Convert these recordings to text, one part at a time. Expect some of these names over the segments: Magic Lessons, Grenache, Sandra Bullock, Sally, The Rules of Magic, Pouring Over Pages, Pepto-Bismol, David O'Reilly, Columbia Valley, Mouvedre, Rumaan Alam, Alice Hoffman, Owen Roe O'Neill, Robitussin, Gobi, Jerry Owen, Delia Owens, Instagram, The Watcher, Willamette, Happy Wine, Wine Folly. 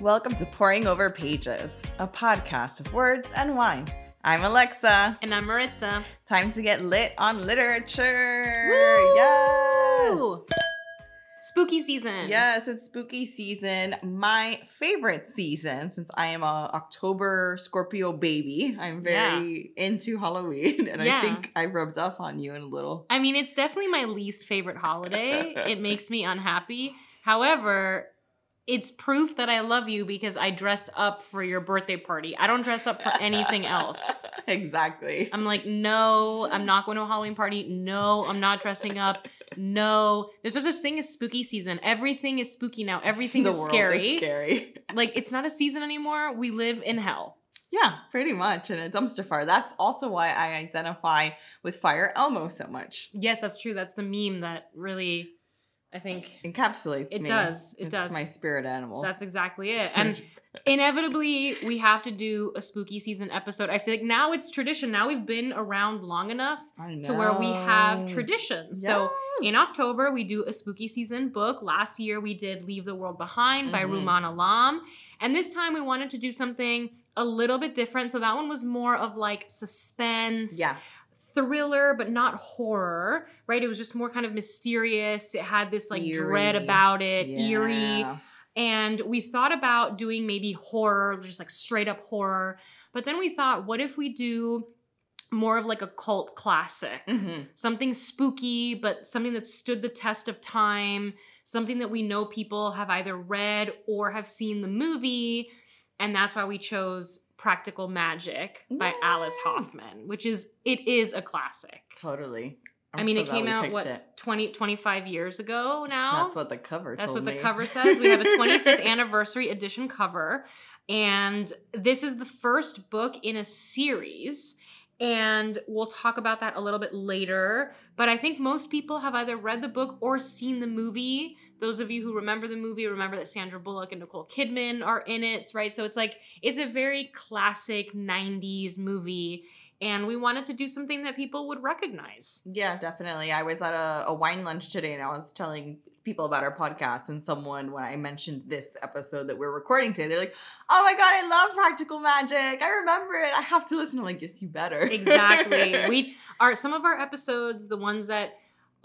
Welcome to Pouring Over Pages, a podcast of words and wine. I'm Alexa. And I'm Maritza. Time to get lit on literature. Woo! Yes! Spooky season. Yes, it's spooky season. My favorite season, since I am a October Scorpio baby. I'm very into Halloween, and I think I rubbed off on you in a little. I mean, it's definitely my least favorite holiday. It makes me unhappy. However, it's proof that I love you because I dress up for your birthday party. I don't dress up for anything else. Exactly. I'm like, no, I'm not going to a Halloween party. No, I'm not dressing up. No, there's no such thing as spooky season. Everything is spooky now. Everything is scary. The world is scary. Like, it's not a season anymore. We live in hell. Yeah, pretty much. And a dumpster fire. That's also why I identify with Fire Elmo so much. Yes, that's true. That's the meme that really, I think, encapsulates it. Me. It does. It's my spirit animal. That's exactly it. And inevitably, we have to do a spooky season episode. I feel like now it's tradition. Now we've been around long enough to where we have traditions. Yes. So in October, we do a spooky season book. Last year, we did Leave the World Behind by Rumaan Alam. And this time, we wanted to do something a little bit different. So that one was more of like suspense. Yeah. Thriller, but not horror, right? It was just more kind of mysterious. It had this like eerie dread about it, eerie. And we thought about doing maybe horror, just like straight up horror. But then we thought, what if we do more of like a cult classic? Mm-hmm. Something spooky, but something that stood the test of time. Something that we know people have either read or have seen the movie. And that's why we chose Practical Magic by Alice Hoffman, which is a classic. Totally. I mean, it came out, 25 years ago now? That's what the cover told me. That's what the cover says. We have a 25th anniversary edition cover. And this is the first book in a series. And we'll talk about that a little bit later. But I think most people have either read the book or seen the movie. Those of you who remember the movie remember that Sandra Bullock and Nicole Kidman are in it, right? So it's like, it's a very classic 90s movie. And we wanted to do something that people would recognize. Yeah, definitely. I was at a wine lunch today, and I was telling people about our podcast, and someone, when I mentioned this episode that we're recording today, they're like, oh my God, I love Practical Magic. I remember it. I have to listen. I'm like, yes, you better. Exactly. Some of our episodes, the ones that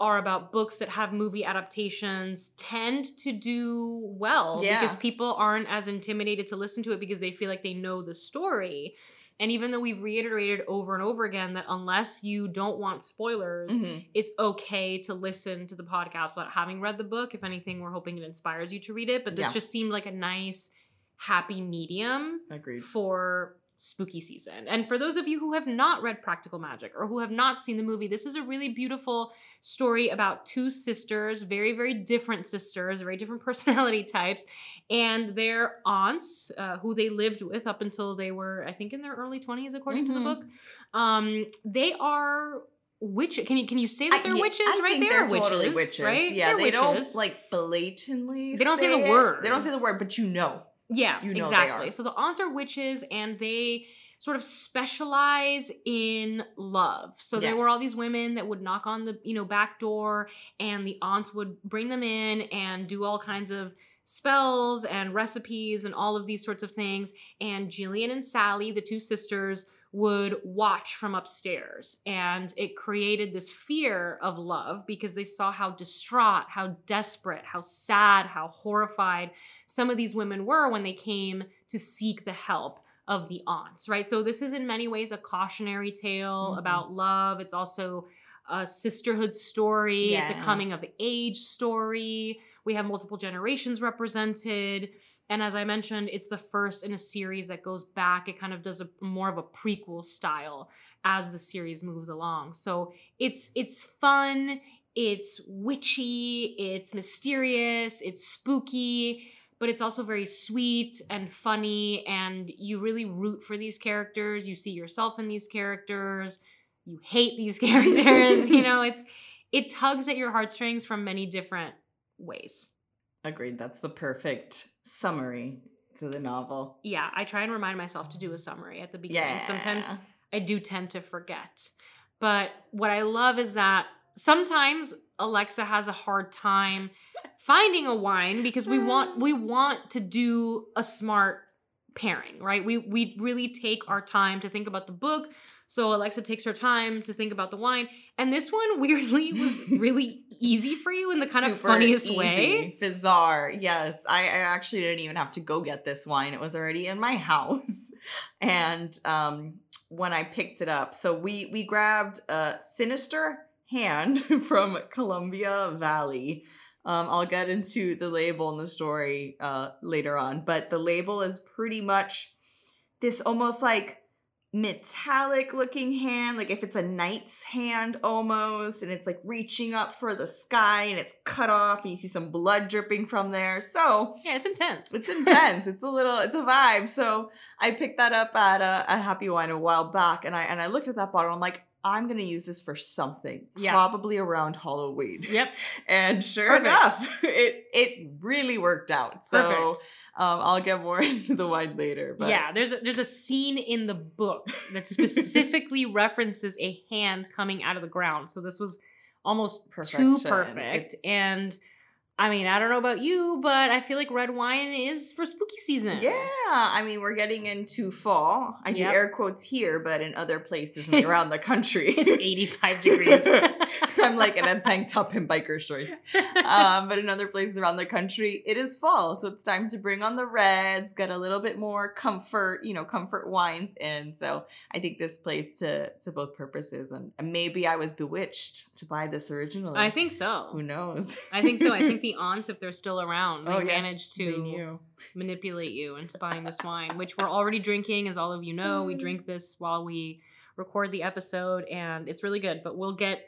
are about books that have movie adaptations, tend to do well because people aren't as intimidated to listen to it because they feel like they know the story. And even though we've reiterated over and over again that unless you don't want spoilers, it's okay to listen to the podcast without having read the book. If anything, we're hoping it inspires you to read it. But this just seemed like a nice, happy medium for spooky season. And for those of you who have not read Practical Magic or who have not seen the movie, this is a really beautiful story about two sisters, very, very different sisters, very different personality types, and their aunts, who they lived with up until they were, I think, in their early 20s, according to the book. They are witches. Can you say that they're witches? They're totally witches, right? Yeah, they're witches. Don't like blatantly. They don't say the word. They don't say the word, but you know. Yeah, you know exactly. So the aunts are witches, and they sort of specialize in love. So there were all these women that would knock on the back door, and the aunts would bring them in and do all kinds of spells and recipes and all of these sorts of things. And Jillian and Sally, the two sisters, would watch from upstairs, and it created this fear of love because they saw how distraught, how desperate, how sad, how horrified some of these women were when they came to seek the help of the aunts, right? So this is in many ways a cautionary tale about love. It's also a sisterhood story. Yeah. It's a coming of age story. We have multiple generations represented. And as I mentioned, it's the first in a series that goes back. It kind of does more of a prequel style as the series moves along. So it's fun, it's witchy, it's mysterious, it's spooky, but it's also very sweet and funny. And you really root for these characters. You see yourself in these characters. You hate these characters. It tugs at your heartstrings from many different ways. Agreed. That's the perfect summary to the novel. Yeah, I try and remind myself to do a summary at the beginning. Yeah. Sometimes I do tend to forget. But what I love is that sometimes Alexa has a hard time finding a wine because we want to do a smart pairing, right? We really take our time to think about the book. So Alexa takes her time to think about the wine. And this one, weirdly, was really easy for you in the kind of funniest easy, way. Bizarre. Yes. I actually didn't even have to go get this wine. It was already in my house. And when I picked it up, so we grabbed a Sinister Hand from Columbia Valley. I'll get into the label and the story later on. But the label is pretty much this almost like metallic looking hand, like if it's a knight's hand almost, and it's like reaching up for the sky and it's cut off and you see some blood dripping from there. So yeah, it's intense. It's intense. It's a vibe. So I picked that up at Happy Wine a while back, and I looked at that bottle. I'm like, I'm going to use this for something, probably around Halloween. Yep. And sure enough, it really worked out. So perfect. I'll get more into the wine later. But. Yeah, there's a scene in the book that specifically references a hand coming out of the ground. So this was almost too perfect. And I mean, I don't know about you, but I feel like red wine is for spooky season. Yeah. I mean, we're getting into fall. I do air quotes here, but in other places and around the country. It's 85 degrees. I'm like in a tank top and biker shorts. But in other places around the country, it is fall. So it's time to bring on the reds, get a little bit more comfort wines in. So I think this plays to both purposes. And maybe I was bewitched to buy this originally. I think so. Who knows? I think so. I think the aunts, if they're still around, managed to manipulate you into buying this wine, which we're already drinking, as all of you know. We drink this while we record the episode, and it's really good. But we'll get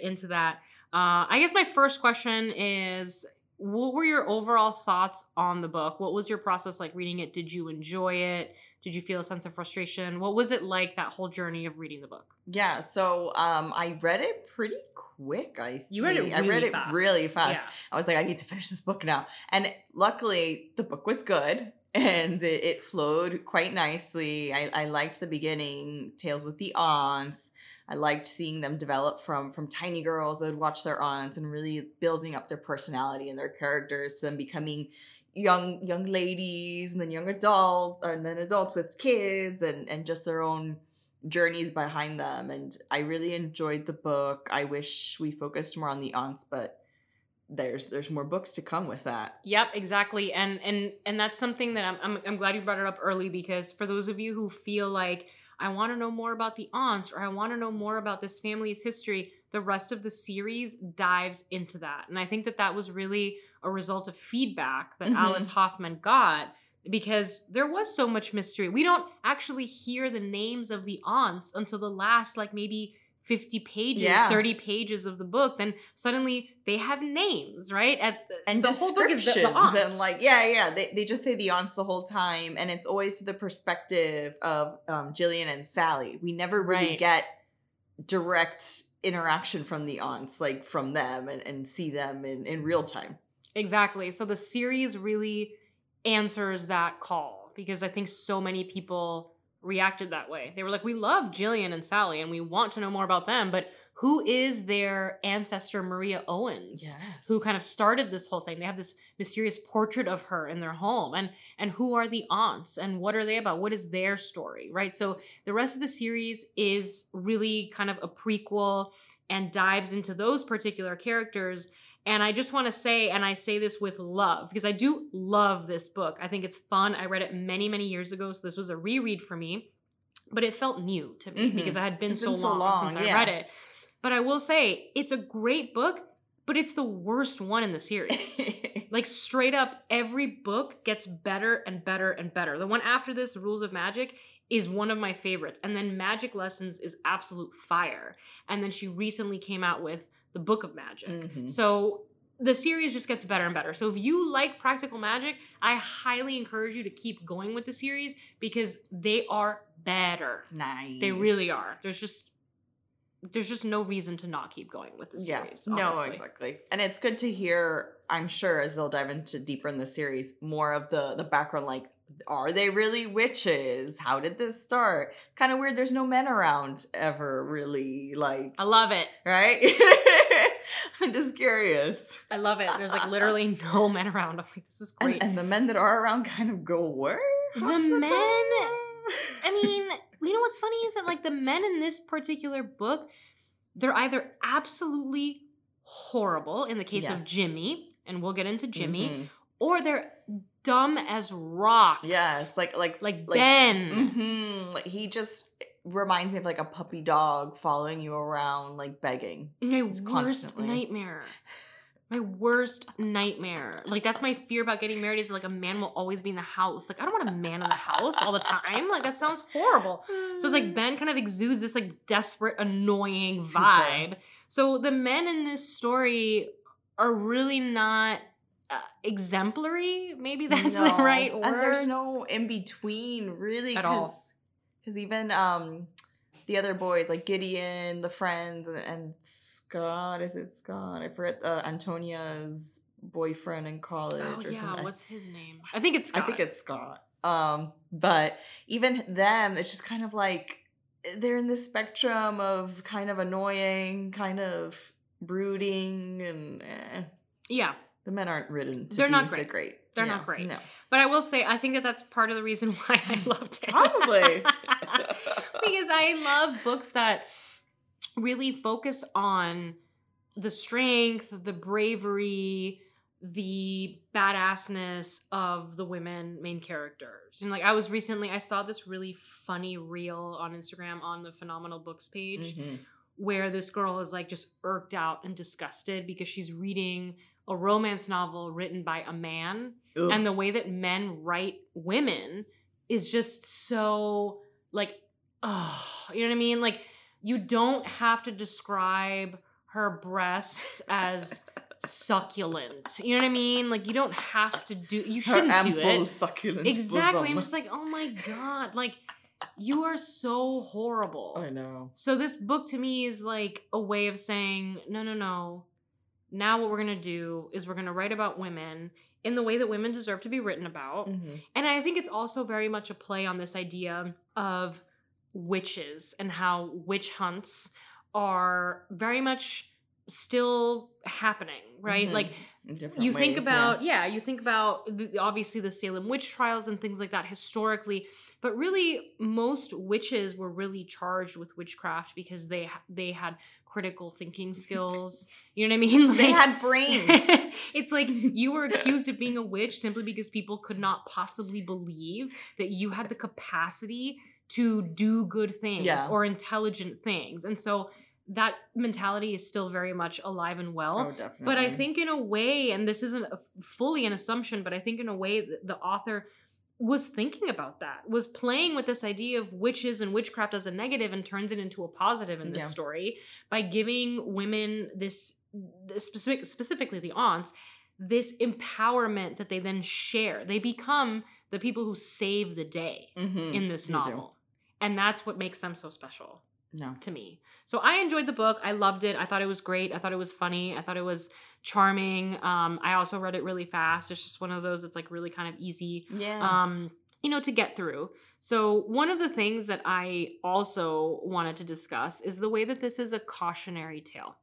into that. I guess my first question is, what were your overall thoughts on the book? What was your process like reading it? Did you enjoy it? Did you feel a sense of frustration? What was it like, that whole journey of reading the book? Yeah, so I read it pretty quick. I read it really fast. Yeah. I was like, I need to finish this book now. And luckily, the book was good. And it flowed quite nicely. I liked the beginning, Tales with the Aunts. I liked seeing them develop from tiny girls that would watch their aunts and really building up their personality and their characters, to them becoming young ladies, and then young adults, and then adults with kids, and just their own journeys behind them. And I really enjoyed the book. I wish we focused more on the aunts, but there's more books to come with that. Yep, exactly. And that's something that I'm glad you brought it up early, because for those of you who feel like, I want to know more about the aunts, or I want to know more about this family's history, the rest of the series dives into that. And I think that was really a result of feedback that Alice Hoffman got, because there was so much mystery. We don't actually hear the names of the aunts until the last, like, maybe 50 pages, 30 pages of the book. Then suddenly they have names, right? And the whole book is the aunts. And they just say the aunts the whole time. And it's always through the perspective of Jillian and Sally. We never really get direct interaction from the aunts, like from them, and see them in real time. Exactly. So the series really answers that call, because I think so many people reacted that way. They were like, we love Jillian and Sally and we want to know more about them, but who is their ancestor, Maria Owens, who kind of started this whole thing? They have this mysterious portrait of her in their home, and who are the aunts, and what are they about? What is their story, right? So the rest of the series is really kind of a prequel and dives into those particular characters. And I just want to say, and I say this with love, because I do love this book. I think it's fun. I read it many, many years ago, so this was a reread for me. But it felt new to me, because it had been so long since I read it. But I will say, it's a great book, but it's the worst one in the series. Like, straight up, every book gets better and better and better. The one after this, The Rules of Magic, is one of my favorites. And then Magic Lessons is absolute fire. And then she recently came out with The Book of Magic. So the series just gets better and better. So if you like practical magic, I highly encourage you to keep going with the series, because they are better. Nice. They really are. There's just no reason to not keep going with the series. Yeah. No, exactly. And it's good to hear, I'm sure, as they'll dive into deeper in the series, more of the background, like are they really witches? How did this start? Kind of weird. There's no men around ever really, like. I love it. Right? I'm just curious. I love it. There's like literally no men around. I'm like, this is great. And the men that are around kind of go, where? The men. I mean, you know what's funny is that like the men in this particular book, they're either absolutely horrible in the case of Jimmy, and we'll get into Jimmy, or they're dumb as rocks. Yes, like Ben. Mm-hmm. Like he just reminds me of like a puppy dog following you around, like begging. My worst nightmare. My worst nightmare. Like that's my fear about getting married is like a man will always be in the house. Like I don't want a man in the house all the time. Like that sounds horrible. So it's like Ben kind of exudes this like desperate, annoying vibe. So the men in this story are really not exemplary. Maybe that's the right word. And there's no in between really. At all. Because even the other boys like Gideon, the friends, and Scott, is it Scott? I forget Antonia's boyfriend in college something. Yeah, what's his name? I think it's Scott. But even them, it's just kind of like they're in this spectrum of kind of annoying, kind of brooding, and yeah. The men aren't written to They're not great. They're not great. No. But I will say, I think that that's part of the reason why I loved it. Probably. Because I love books that really focus on the strength, the bravery, the badassness of the women main characters. And like I saw this really funny reel on Instagram on the Phenomenal Books page where this girl is like just irked out and disgusted because she's reading a romance novel written by a man. Ugh. And the way that men write women is just so like, oh, you know what I mean? Like you don't have to describe her breasts as succulent. You know what I mean? Like you don't have to do, you shouldn't do it. Her ample succulent. Exactly. Bosom. I'm just like, oh my God. Like you are so horrible. I know. So this book to me is like a way of saying, no. Now what we're going to do is we're going to write about women in the way that women deserve to be written about. Mm-hmm. And I think it's also very much a play on this idea of witches and how witch hunts are very much still happening, right? Mm-hmm. Like you think about, you think about obviously the Salem witch trials and things like that historically, but really most witches were really charged with witchcraft because they had critical thinking skills. You know what I mean? Like, they had brains. It's like you were accused of being a witch simply because people could not possibly believe that you had the capacity to do good things or intelligent things. And so that mentality is still very much alive and well. Oh, definitely. But I think in a way, and this isn't fully an assumption, but I think in a way the author was thinking about that, was playing with this idea of witches and witchcraft as a negative and turns it into a positive in this story by giving women this specifically the aunts, this empowerment that they then share. They become the people who save the day in this novel. And that's what makes them so special to me. So I enjoyed the book. I loved it. I thought it was great. I thought it was funny. I thought it was charming. I also read it really fast. It's just one of those that's like really kind of easy, to get through. So one of the things that I also wanted to discuss is the way that this is a cautionary tale.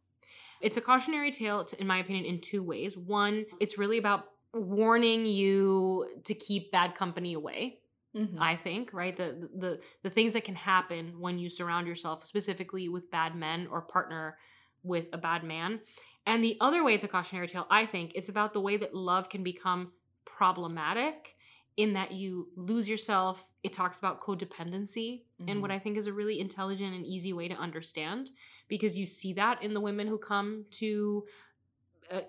It's a cautionary tale, in my opinion, in two ways. One, it's really about warning you to keep bad company away. Mm-hmm. I think, right? The things that can happen when you surround yourself specifically with bad men or partner with a bad man. And the other way it's a cautionary tale, I think, it's about the way that love can become problematic in that you lose yourself. It talks about codependency and what I think is a really intelligent and easy way to understand, because you see that in the women who come to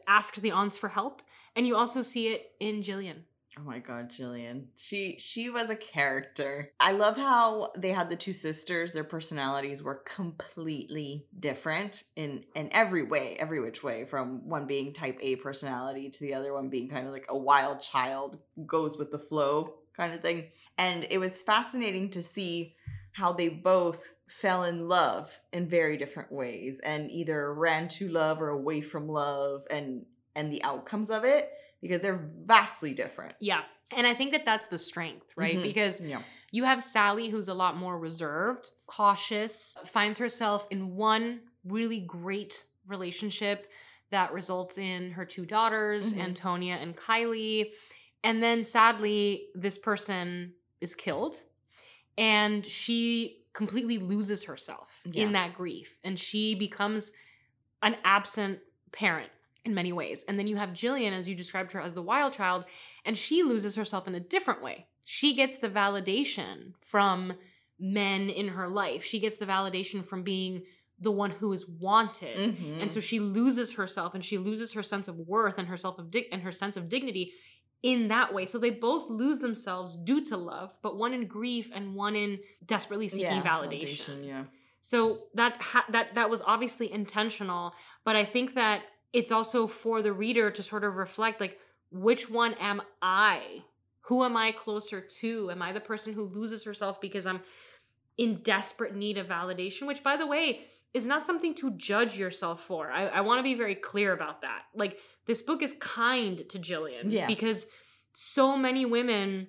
ask the aunts for help. And you also see it in Jillian. Oh my God, Jillian. She was a character. I love how they had the two sisters. Their personalities were completely different in every way, every which way, from one being type A personality to the other one being kind of like a wild child, goes with the flow kind of thing. And it was fascinating to see how they both fell in love in very different ways and either ran to love or away from love and the outcomes of it. Because they're vastly different. Yeah. And I think that that's the strength, right? Mm-hmm. Because you have Sally, who's a lot more reserved, cautious, finds herself in one really great relationship that results in her two daughters, mm-hmm. Antonia and Kylie. And then sadly, this person is killed and she completely loses herself in that grief. And she becomes an absent parent in many ways. And then you have Jillian, as you described her, as the wild child, and she loses herself in a different way. She gets the validation from men in her life. She gets the validation from being the one who is wanted. Mm-hmm. And so she loses herself and she loses her sense of worth and her sense of dignity in that way. So they both lose themselves due to love, but one in grief and one in desperately seeking validation. So that was obviously intentional, but I think that it's also for the reader to sort of reflect, like, which one am I? Who am I closer to? Am I the person who loses herself because I'm in desperate need of validation? Which, by the way, is not something to judge yourself for. I want to be very clear about that. Like, this book is kind to Jillian because so many women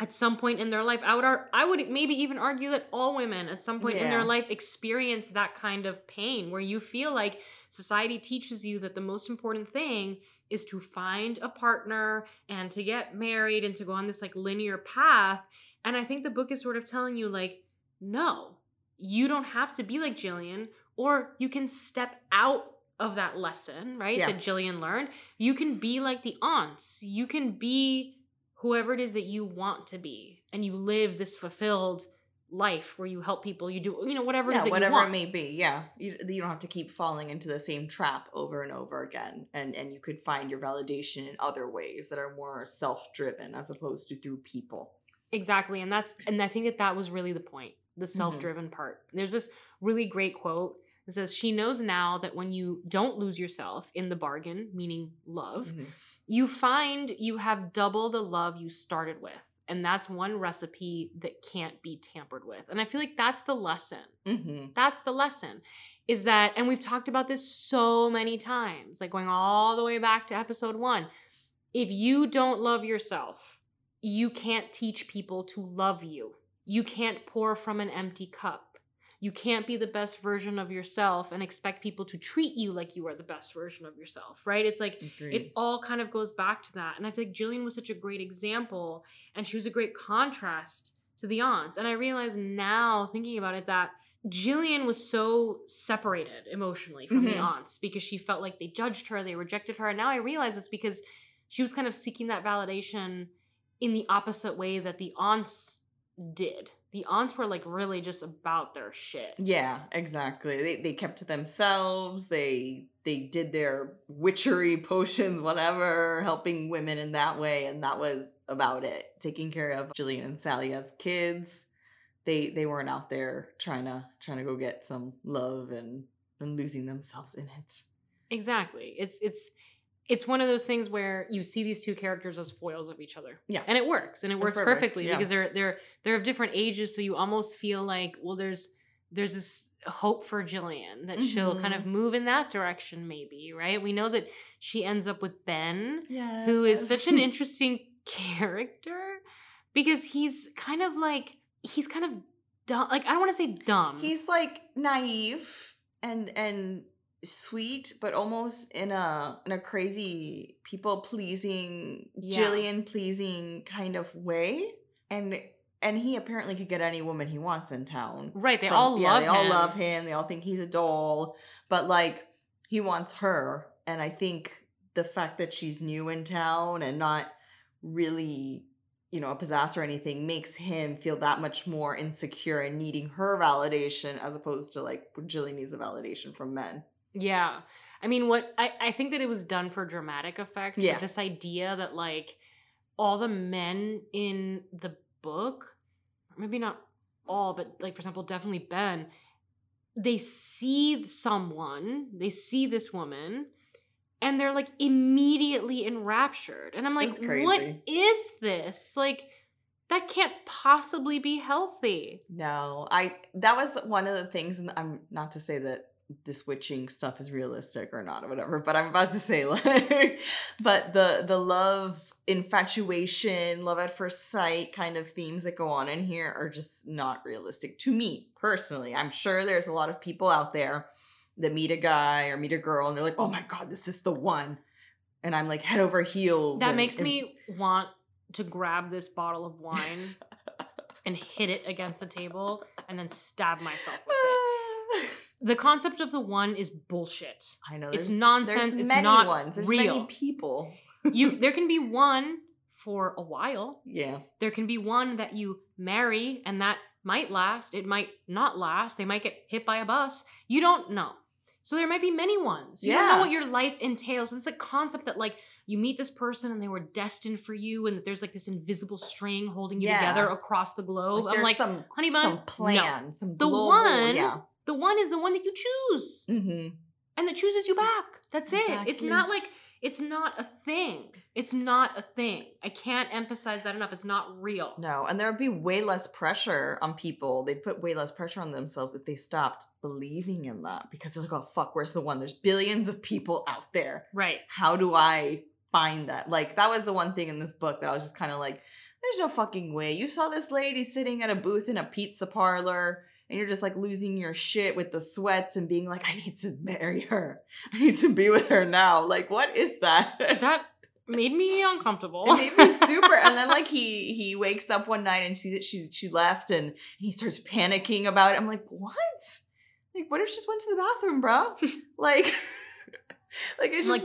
at some point in their life, I would maybe even argue that all women at some point in their life experience that kind of pain where you feel like society teaches you that the most important thing is to find a partner and to get married and to go on this like linear path. And I think the book is sort of telling you, like, no, you don't have to be like Jillian, or you can step out of that lesson, right? That Jillian learned. You can be like the aunts. You can be whoever it is that you want to be. And you live this fulfilled life where you help people, you do, whatever it is that you want. Whatever it may be, You don't have to keep falling into the same trap over and over again. And you could find your validation in other ways that are more self-driven as opposed to through people. Exactly. And I think that was really the point, the self-driven part. There's this really great quote that says, she knows now that when you don't lose yourself in the bargain, meaning love, you find you have double the love you started with. And that's one recipe that can't be tampered with. And I feel like that's the lesson. Mm-hmm. That's the lesson is that, and we've talked about this so many times, like going all the way back to episode 1. If you don't love yourself, you can't teach people to love you. You can't pour from an empty cup. You can't be the best version of yourself and expect people to treat you like you are the best version of yourself, right? It's like, it all kind of goes back to that. And I feel like Jillian was such a great example, and she was a great contrast to the aunts. And I realize now, thinking about it, that Jillian was so separated emotionally from the aunts because she felt like they judged her, they rejected her. And now I realize it's because she was kind of seeking that validation in the opposite way that the aunts did. The aunts were like really just about their shit. Yeah, exactly. They kept to themselves. They did their witchery, potions, whatever, helping women in that way, and that was about it. Taking care of Jillian and Sally as kids. They weren't out there trying to go get some love and losing themselves in it. Exactly. It's one of those things where you see these two characters as foils of each other. Yeah. And it works. And it works perfectly because they're of different ages. So you almost feel like, well, there's this hope for Jillian that she'll kind of move in that direction maybe, right? We know that she ends up with Ben, who is such an interesting character because he's kind of dumb. Like, I don't want to say dumb. He's like naive and sweet, but almost in a crazy people pleasing, Jillian pleasing kind of way, and he apparently could get any woman he wants in town. Right? They all love him. They all think he's a doll, but like he wants her. And I think the fact that she's new in town and not really a pizzazz or anything makes him feel that much more insecure and needing her validation as opposed to like Jillian needs a validation from men. Yeah. I mean, I think that it was done for dramatic effect. Yeah. This idea that like all the men in the book, maybe not all, but like, for example, definitely Ben, they see this woman and they're like immediately enraptured. And I'm like, what is this? Like, that can't possibly be healthy. No, that was one of the things, and I'm not to say that this witching stuff is realistic or not or whatever, but I'm about to say, like, but the love infatuation, love at first sight kind of themes that go on in here are just not realistic to me personally. I'm sure there's a lot of people out there that meet a guy or meet a girl and they're like, oh my God, this is the one. And I'm like head over heels. That makes me want to grab this bottle of wine and hit it against the table and then stab myself with it. The concept of the one is bullshit. I know. It's nonsense. It's not real. There's many people. There can be one for a while. Yeah. There can be one that you marry and that might last. It might not last. They might get hit by a bus. You don't know. So there might be many ones. You don't know what your life entails. So this is a concept that like you meet this person and they were destined for you and that there's like this invisible string holding you together across the globe. Like, I'm like, honey bun, some plan, no. Some global, the one is the one that you choose and that chooses you back. That's exactly it. It's not a thing. It's not a thing. I can't emphasize that enough. It's not real. No, and there would be way less pressure on people. They'd put way less pressure on themselves if they stopped believing in that because they're like, oh, fuck, where's the one? There's billions of people out there. Right. How do I find that? Like, that was the one thing in this book that I was just kind of like, there's no fucking way. You saw this lady sitting at a booth in a pizza parlor. And you're just like losing your shit with the sweats and being like, I need to marry her. I need to be with her now. Like, what is that? That made me uncomfortable. It made me super. And then like he wakes up one night and sees that she left and he starts panicking about it. I'm like, what? Like, what if she just went to the bathroom, bro? Like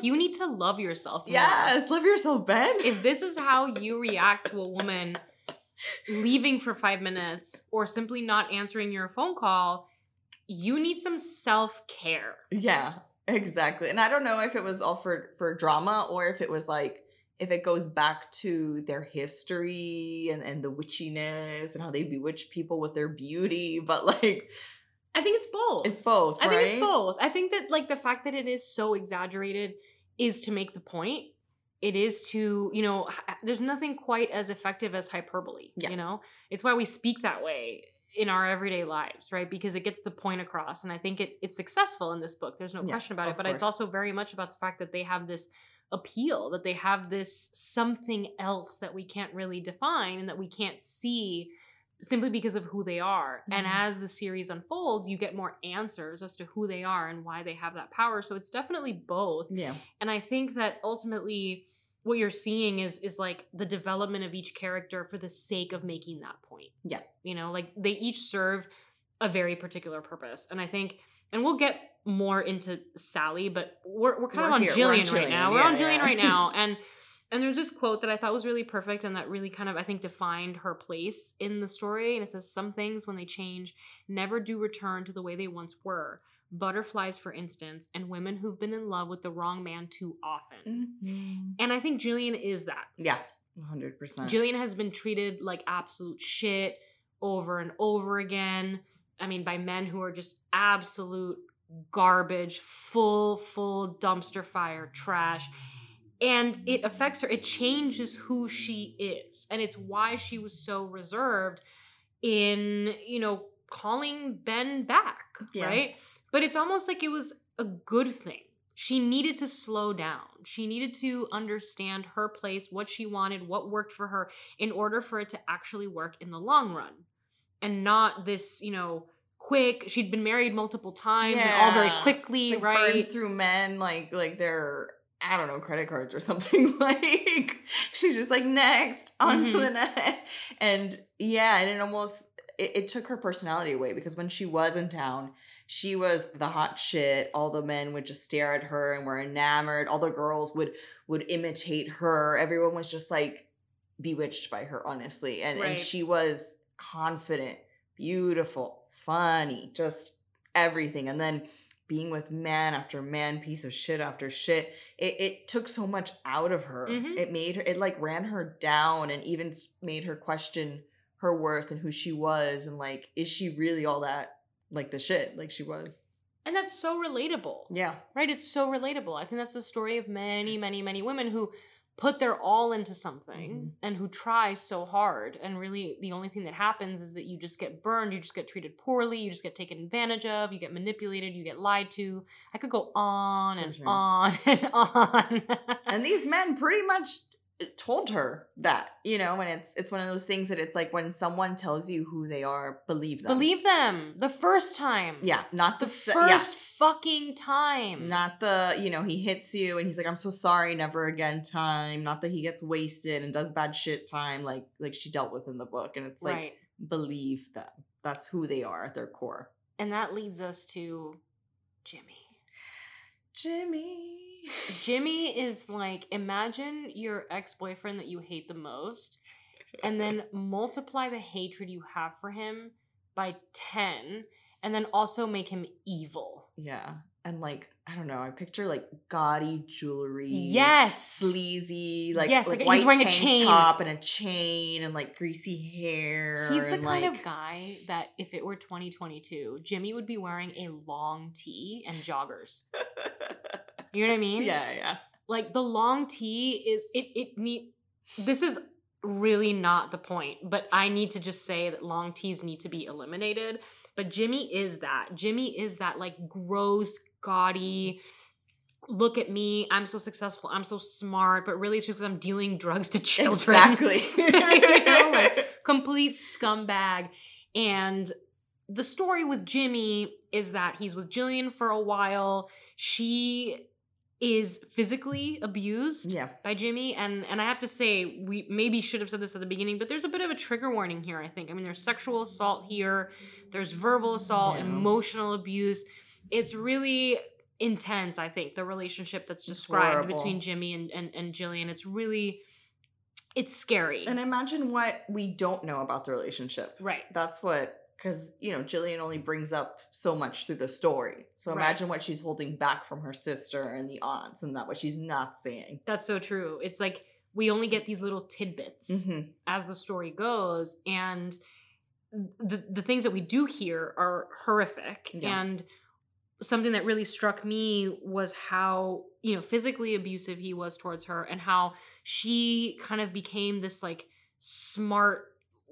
you need to love yourself more. Yes, love yourself, Ben. If this is how you react to a woman leaving for 5 minutes or simply not answering your phone call, you need some self-care. Yeah, exactly. And I don't know if it was all for drama or if it was like, if it goes back to their history and the witchiness and how they bewitch people with their beauty. But like, I think it's both. It's both, right? I think it's both. I think that like the fact that it is so exaggerated is to make the point. It is to, you know, there's nothing quite as effective as hyperbole, you know? It's why we speak that way in our everyday lives, right? Because it gets the point across. And I think it's successful in this book. There's no question about it. But it's also very much about the fact that they have this appeal, that they have this something else that we can't really define and that we can't see simply because of who they are. Mm-hmm. And as the series unfolds, you get more answers as to who they are and why they have that power. So it's definitely both. Yeah. And I think that ultimately what you're seeing is like the development of each character for the sake of making that point. Yeah. You know, like they each serve a very particular purpose. And I think, and we'll get more into Sally, but we're on Jillian right now. And there's this quote that I thought was really perfect and that really kind of, I think, defined her place in the story. And it says, some things when they change never do return to the way they once were. Butterflies, for instance, and women who've been in love with the wrong man too often. Mm-hmm. And I think Jillian is that. Yeah, 100%. Jillian has been treated like absolute shit over and over again. I mean, by men who are just absolute garbage, full dumpster fire trash. And it affects her. It changes who she is. And it's why she was so reserved in, you know, calling Ben back, right? But it's almost like it was a good thing. She needed to slow down. She needed to understand her place, what she wanted, what worked for her in order for it to actually work in the long run. And not this, you know, quick. She'd been married multiple times and all very quickly, she burns through men like they're, I don't know, credit cards or something. Like she's just like, next, on to the next. And and it almost, it took her personality away because when she was in town, she was the hot shit. All the men would just stare at her and were enamored. All the girls would imitate her. Everyone was just like bewitched by her, honestly. And she was confident, beautiful, funny, just everything. And then being with man after man, piece of shit after shit, it took so much out of her. Mm-hmm. It made her, it like ran her down and even made her question her worth and who she was. And like, is she really all that? Like the shit, like she was. And that's so relatable. Yeah. Right? It's so relatable. I think that's the story of many, many, many women who put their all into something and who try so hard. And really the only thing that happens is that you just get burned. You just get treated poorly. You just get taken advantage of. You get manipulated. You get lied to. I could go on and on and on. And these men pretty much told her that, you know, and it's one of those things that it's like when someone tells you who they are, believe them. Believe them the first time. Yeah, not the first fucking time. Not the, you know, he hits you and he's like, I'm so sorry, never again time. Not that he gets wasted and does bad shit time like she dealt with in the book. And it's like, right. Believe them. That's who they are at their core. And that leads us to Jimmy. Jimmy is like, imagine your ex-boyfriend that you hate the most, and then multiply the hatred you have for him by 10, and then also make him evil. Yeah. And like, I don't know, I picture like gaudy jewelry. Yes. Sleazy, like white, he's wearing a chain top and a chain and like greasy hair. He's the kind of guy that if it were 2022, Jimmy would be wearing a long tee and joggers. You know what I mean? Yeah, yeah. Like the long tee is this is really not the point, but I need to just say that long tees need to be eliminated. But Jimmy is that. Jimmy is that like gross, gaudy, look at me, I'm so successful, I'm so smart, but really it's just because I'm dealing drugs to children. Exactly. You know, like complete scumbag. And the story with Jimmy is that he's with Jillian for a while. She is physically abused by Jimmy. And I have to say, we maybe should have said this at the beginning, but there's a bit of a trigger warning here, I think. I mean, there's sexual assault here. There's verbal assault, emotional abuse. It's really intense, I think, the relationship that's described between Jimmy and Jillian. It's really... it's scary. And imagine what we don't know about the relationship. Right. That's what... because, you know, Jillian only brings up so much through the story. So imagine what she's holding back from her sister and the aunts and that what she's not saying. That's so true. It's like we only get these little tidbits as the story goes. And the things that we do hear are horrific. Yeah. And something that really struck me was how, you know, physically abusive he was towards her and how she kind of became this like smart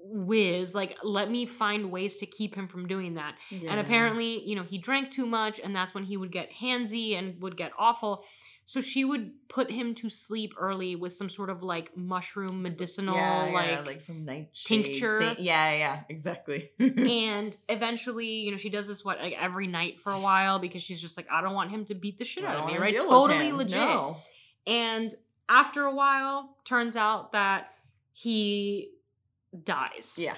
whiz, like, let me find ways to keep him from doing that. Yeah. And apparently, you know, he drank too much and that's when he would get handsy and would get awful. So she would put him to sleep early with some sort of like mushroom medicinal, like some nightshade tincture. Yeah, exactly. And eventually, you know, she does this every night for a while because she's just like, I don't want him to beat the shit out of me, right? Totally legit. No. And after a while, turns out that he dies. Yeah.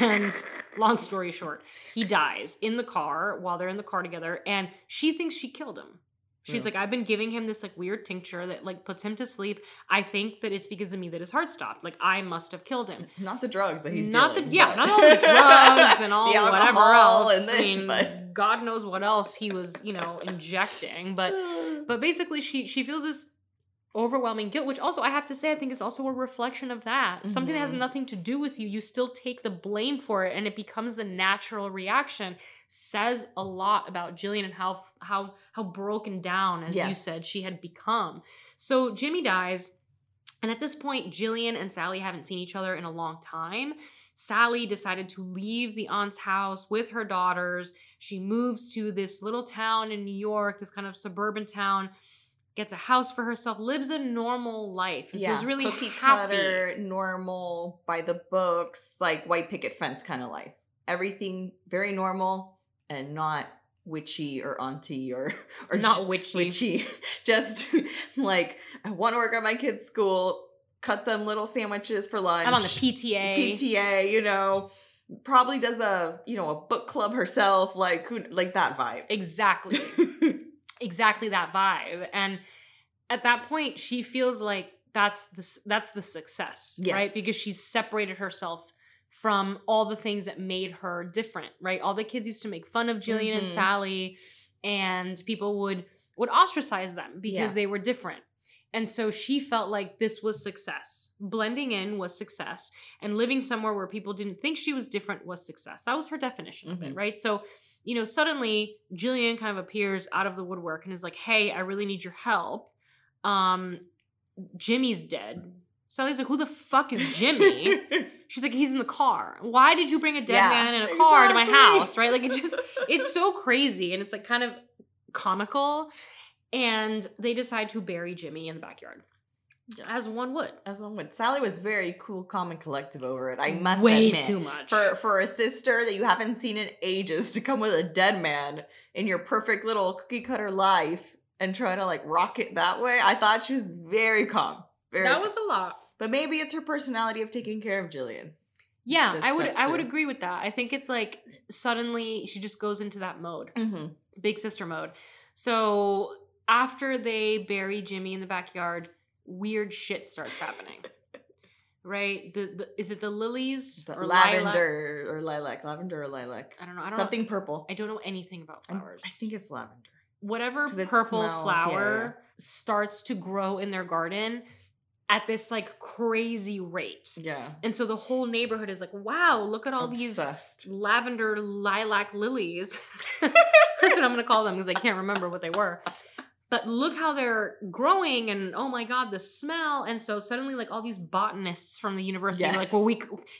And long story short, he dies in the car while they're in the car together. And she thinks she killed him. She's like, I've been giving him this like weird tincture that like puts him to sleep. I think that it's because of me that his heart stopped. Like I must have killed him. Not the drugs that he's doing. Not all the drugs and all whatever else. And this, God knows what else he was, you know, injecting. But basically she feels this overwhelming guilt, which also I have to say, I think is also a reflection of that. Something that has nothing to do with you, you still take the blame for it and it becomes the natural reaction. Says a lot about Jillian and how broken down, as you said, she had become. So Jimmy dies, and at this point, Jillian and Sally haven't seen each other in a long time. Sally decided to leave the aunt's house with her daughters. She moves to this little town in New York, this kind of suburban town. Gets a house for herself, lives a normal life. And feels really happy. Cookie cutter, normal, by the books, like white picket fence kind of life. Everything very normal and not witchy or auntie or not witchy. Just like, I want to work at my kids' school, cut them little sandwiches for lunch. I'm on the PTA, you know. Probably does a book club herself, like that vibe. Exactly. Exactly that vibe. And at that point, she feels like that's the success, right? Because she's separated herself from all the things that made her different, right? All the kids used to make fun of Jillian and Sally, and people would ostracize them because they were different. And so she felt like this was success. Blending in was success, and living somewhere where people didn't think she was different was success. That was her definition of it, right? So, you know, suddenly Jillian kind of appears out of the woodwork and is like, hey, I really need your help. Jimmy's dead. Sally's like, who the fuck is Jimmy? She's like, he's in the car. Why did you bring a dead man in a car to my house? Right? Like, it's so crazy. And it's like kind of comical. And they decide to bury Jimmy in the backyard. As one would. Sally was very cool, calm, and collective over it. I must admit. Way too much. For a sister that you haven't seen in ages to come with a dead man in your perfect little cookie-cutter life and try to, like, rock it that way, I thought she was very calm. That was a lot. But maybe it's her personality of taking care of Jillian. Yeah, I would agree with that. I think it's, like, suddenly she just goes into that mode. Mm-hmm. Big sister mode. So after they bury Jimmy in the backyard... weird shit starts happening, right? Is it the lilies or lavender or lilac? Lavender or lilac? I don't know. Something purple. I don't know anything about flowers. I think it's lavender. Whatever purple flower starts to grow in their garden at this like crazy rate. Yeah. And so the whole neighborhood is like, wow, look at all these lavender lilac lilies. That's what I'm going to call them because I can't remember what they were. But look how they're growing and, oh, my God, the smell. And so suddenly, like, all these botanists from the university are like, well,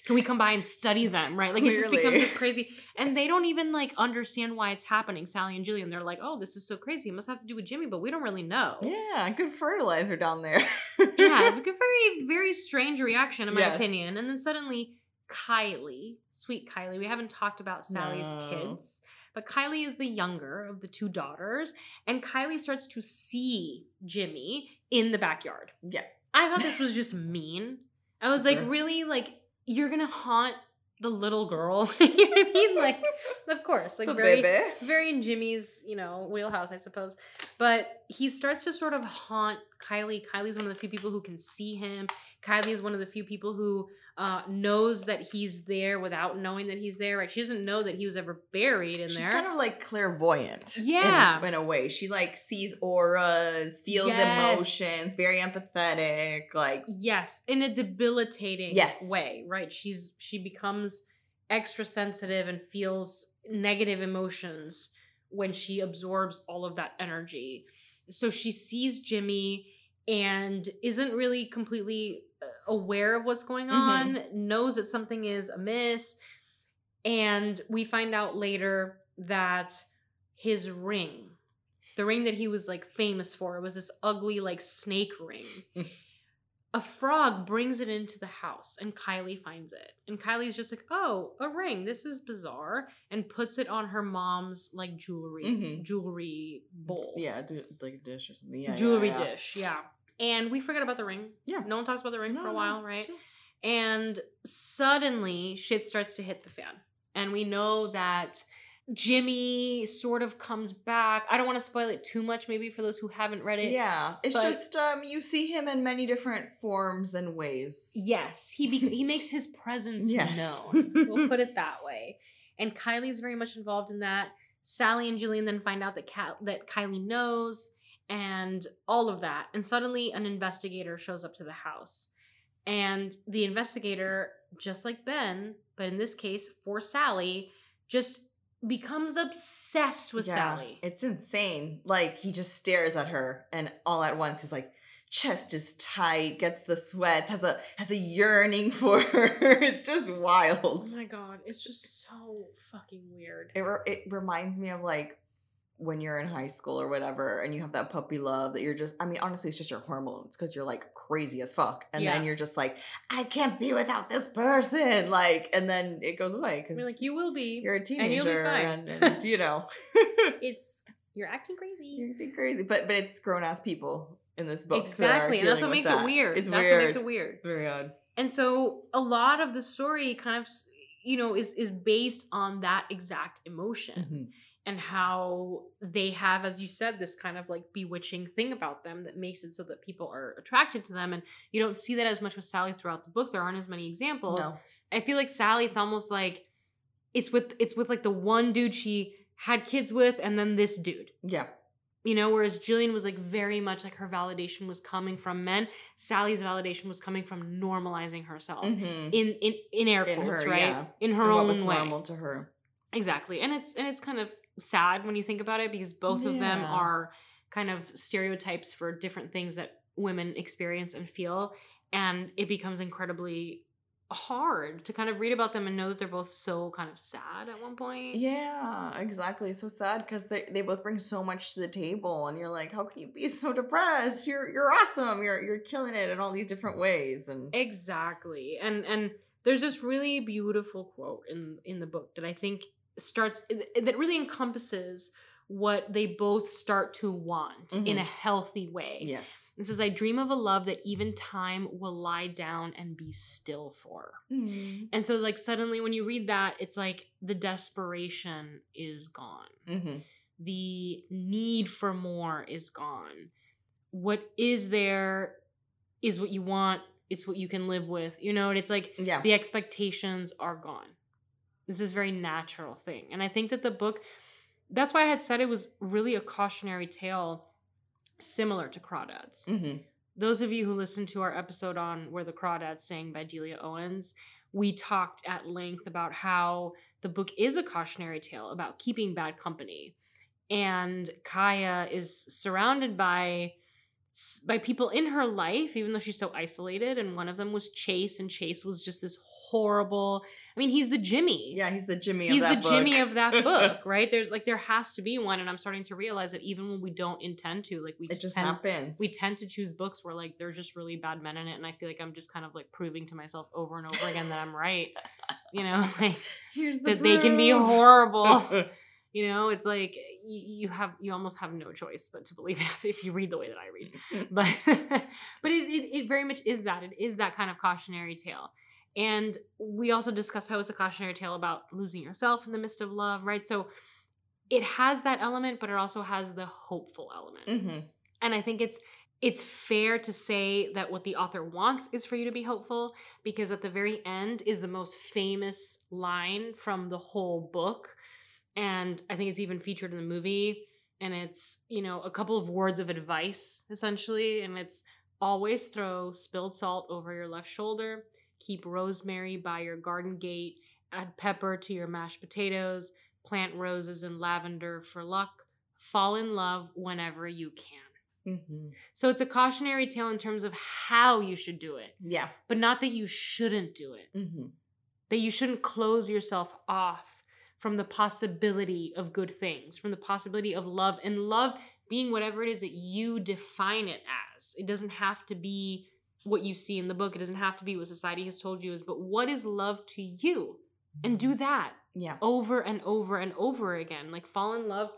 can we come by and study them, right? Like, clearly. It just becomes this crazy. And they don't even, like, understand why it's happening, Sally and Jillian. They're like, oh, this is so crazy. It must have to do with Jimmy, but we don't really know. Yeah, good fertilizer down there. Yeah, a very, very strange reaction, in my opinion. And then suddenly, Kylie, sweet Kylie, we haven't talked about Sally's kids. But Kylie is the younger of the two daughters, and Kylie starts to see Jimmy in the backyard. Yeah. I thought this was just mean. I was like, really? Like, you're going to haunt the little girl? You know what I mean? Like, of course. Like, very in Jimmy's, you know, wheelhouse, I suppose. But he starts to sort of haunt Kylie. Kylie's one of the few people who can see him. Kylie is one of the few people who... knows that he's there without knowing that he's there, right? She doesn't know that he was ever buried in there. She's kind of like clairvoyant. Yeah. In a way. She like sees auras, feels emotions, very empathetic, like. Yes. In a debilitating way, right? She becomes extra sensitive and feels negative emotions when she absorbs all of that energy. So she sees Jimmy and isn't really completely aware of what's going on, knows that something is amiss, and we find out later that his ring, the ring that he was like famous for, was this ugly like snake ring. A frog brings it into the house and Kylie finds it. And Kylie's just like, oh, a ring. This is bizarre. And puts it on her mom's like jewelry bowl. Yeah, like a dish or something. Yeah, dish, yeah. And we forget about the ring. Yeah. No one talks about the ring for a while, right? Sure. And suddenly, shit starts to hit the fan. And we know that Jimmy sort of comes back. I don't want to spoil it too much, maybe, for those who haven't read it. Yeah. It's just, you see him in many different forms and ways. Yes. He makes his presence known. We'll put it that way. And Kylie's very much involved in that. Sally and Jillian then find out that Kylie knows. And all of that. And suddenly an investigator shows up to the house. And the investigator, just like Ben, but in this case for Sally, just becomes obsessed with Sally. It's insane. Like, he just stares at her and all at once he's like, chest is tight, gets the sweats, has a yearning for her. It's just wild. Oh my God. It's just so fucking weird. It reminds me of like, when you're in high school or whatever and you have that puppy love that you're just, I mean, honestly, it's just your hormones because you're like crazy as fuck. And then you're just like, I can't be without this person. Like, and then it goes away because you're like, you will be. You're a teenager. And you'll be fine. And you know. You're acting crazy. You're acting crazy. But it's grown-ass people in this book. Exactly. And that's what makes it weird. That's what makes it weird. Very odd. And so a lot of the story kind of, you know, is based on that exact emotion. Mm-hmm. And how they have, as you said, this kind of like bewitching thing about them that makes it so that people are attracted to them. And you don't see that as much with Sally throughout the book. There aren't as many examples. No. I feel like Sally, it's almost like it's with like the one dude she had kids with and then this dude. Yeah. You know, whereas Jillian was like very much like her validation was coming from men. Sally's validation was coming from normalizing herself in air quotes, right? Yeah. In her own way. What was normal to her. Exactly. And it's kind of sad when you think about it because both of them are kind of stereotypes for different things that women experience and feel, and it becomes incredibly hard to kind of read about them and know that they're both so kind of sad at one point. Yeah, exactly. So sad because they both bring so much to the table, and you're like, how can you be so depressed? You're awesome. You're killing it in all these different ways. And exactly. And there's this really beautiful quote in the book that I think starts, that really encompasses what they both start to want mm-hmm. in a healthy way. Yes. It says, I dream of a love that even time will lie down and be still for. Mm-hmm. And so like suddenly when you read that, it's like the desperation is gone. Mm-hmm. The need for more is gone. What is there is what you want. It's what you can live with, you know? And it's like the expectations are gone. This is a very natural thing. And I think that the book... That's why I had said it was really a cautionary tale similar to Crawdads. Mm-hmm. Those of you who listened to our episode on Where the Crawdads Sing by Delia Owens, we talked at length about how the book is a cautionary tale about keeping bad company. And Kaya is surrounded by people in her life, even though she's so isolated. And one of them was Chase, and Chase was just this horrible. I mean, he's the Jimmy. Yeah, he's the Jimmy of that book. He's the Jimmy of that book, right? There's like, there has to be one. And I'm starting to realize that even when we don't intend to, like, it just happens. We tend to choose books where like, there's just really bad men in it. And I feel like I'm just kind of like proving to myself over and over again that I'm right. You know, like they can be horrible. You know, it's like you almost have no choice but to believe it if you read the way that I read. But it very much is that. It is that kind of cautionary tale. And we also discussed how it's a cautionary tale about losing yourself in the midst of love, right? So it has that element, but it also has the hopeful element. Mm-hmm. And I think it's fair to say that what the author wants is for you to be hopeful, because at the very end is the most famous line from the whole book. And I think it's even featured in the movie. And it's, you know, a couple of words of advice, essentially. And it's always throw spilled salt over your left shoulder. Keep rosemary by your garden gate, add pepper to your mashed potatoes, plant roses and lavender for luck, fall in love whenever you can. Mm-hmm. So it's a cautionary tale in terms of how you should do it. Yeah. But not that you shouldn't do it. Mm-hmm. That you shouldn't close yourself off from the possibility of good things, from the possibility of love, and love being whatever it is that you define it as. It doesn't have to be what you see in the book. It doesn't have to be what society has told you is, but what is love to you? And do that over and over and over again. Like fall in love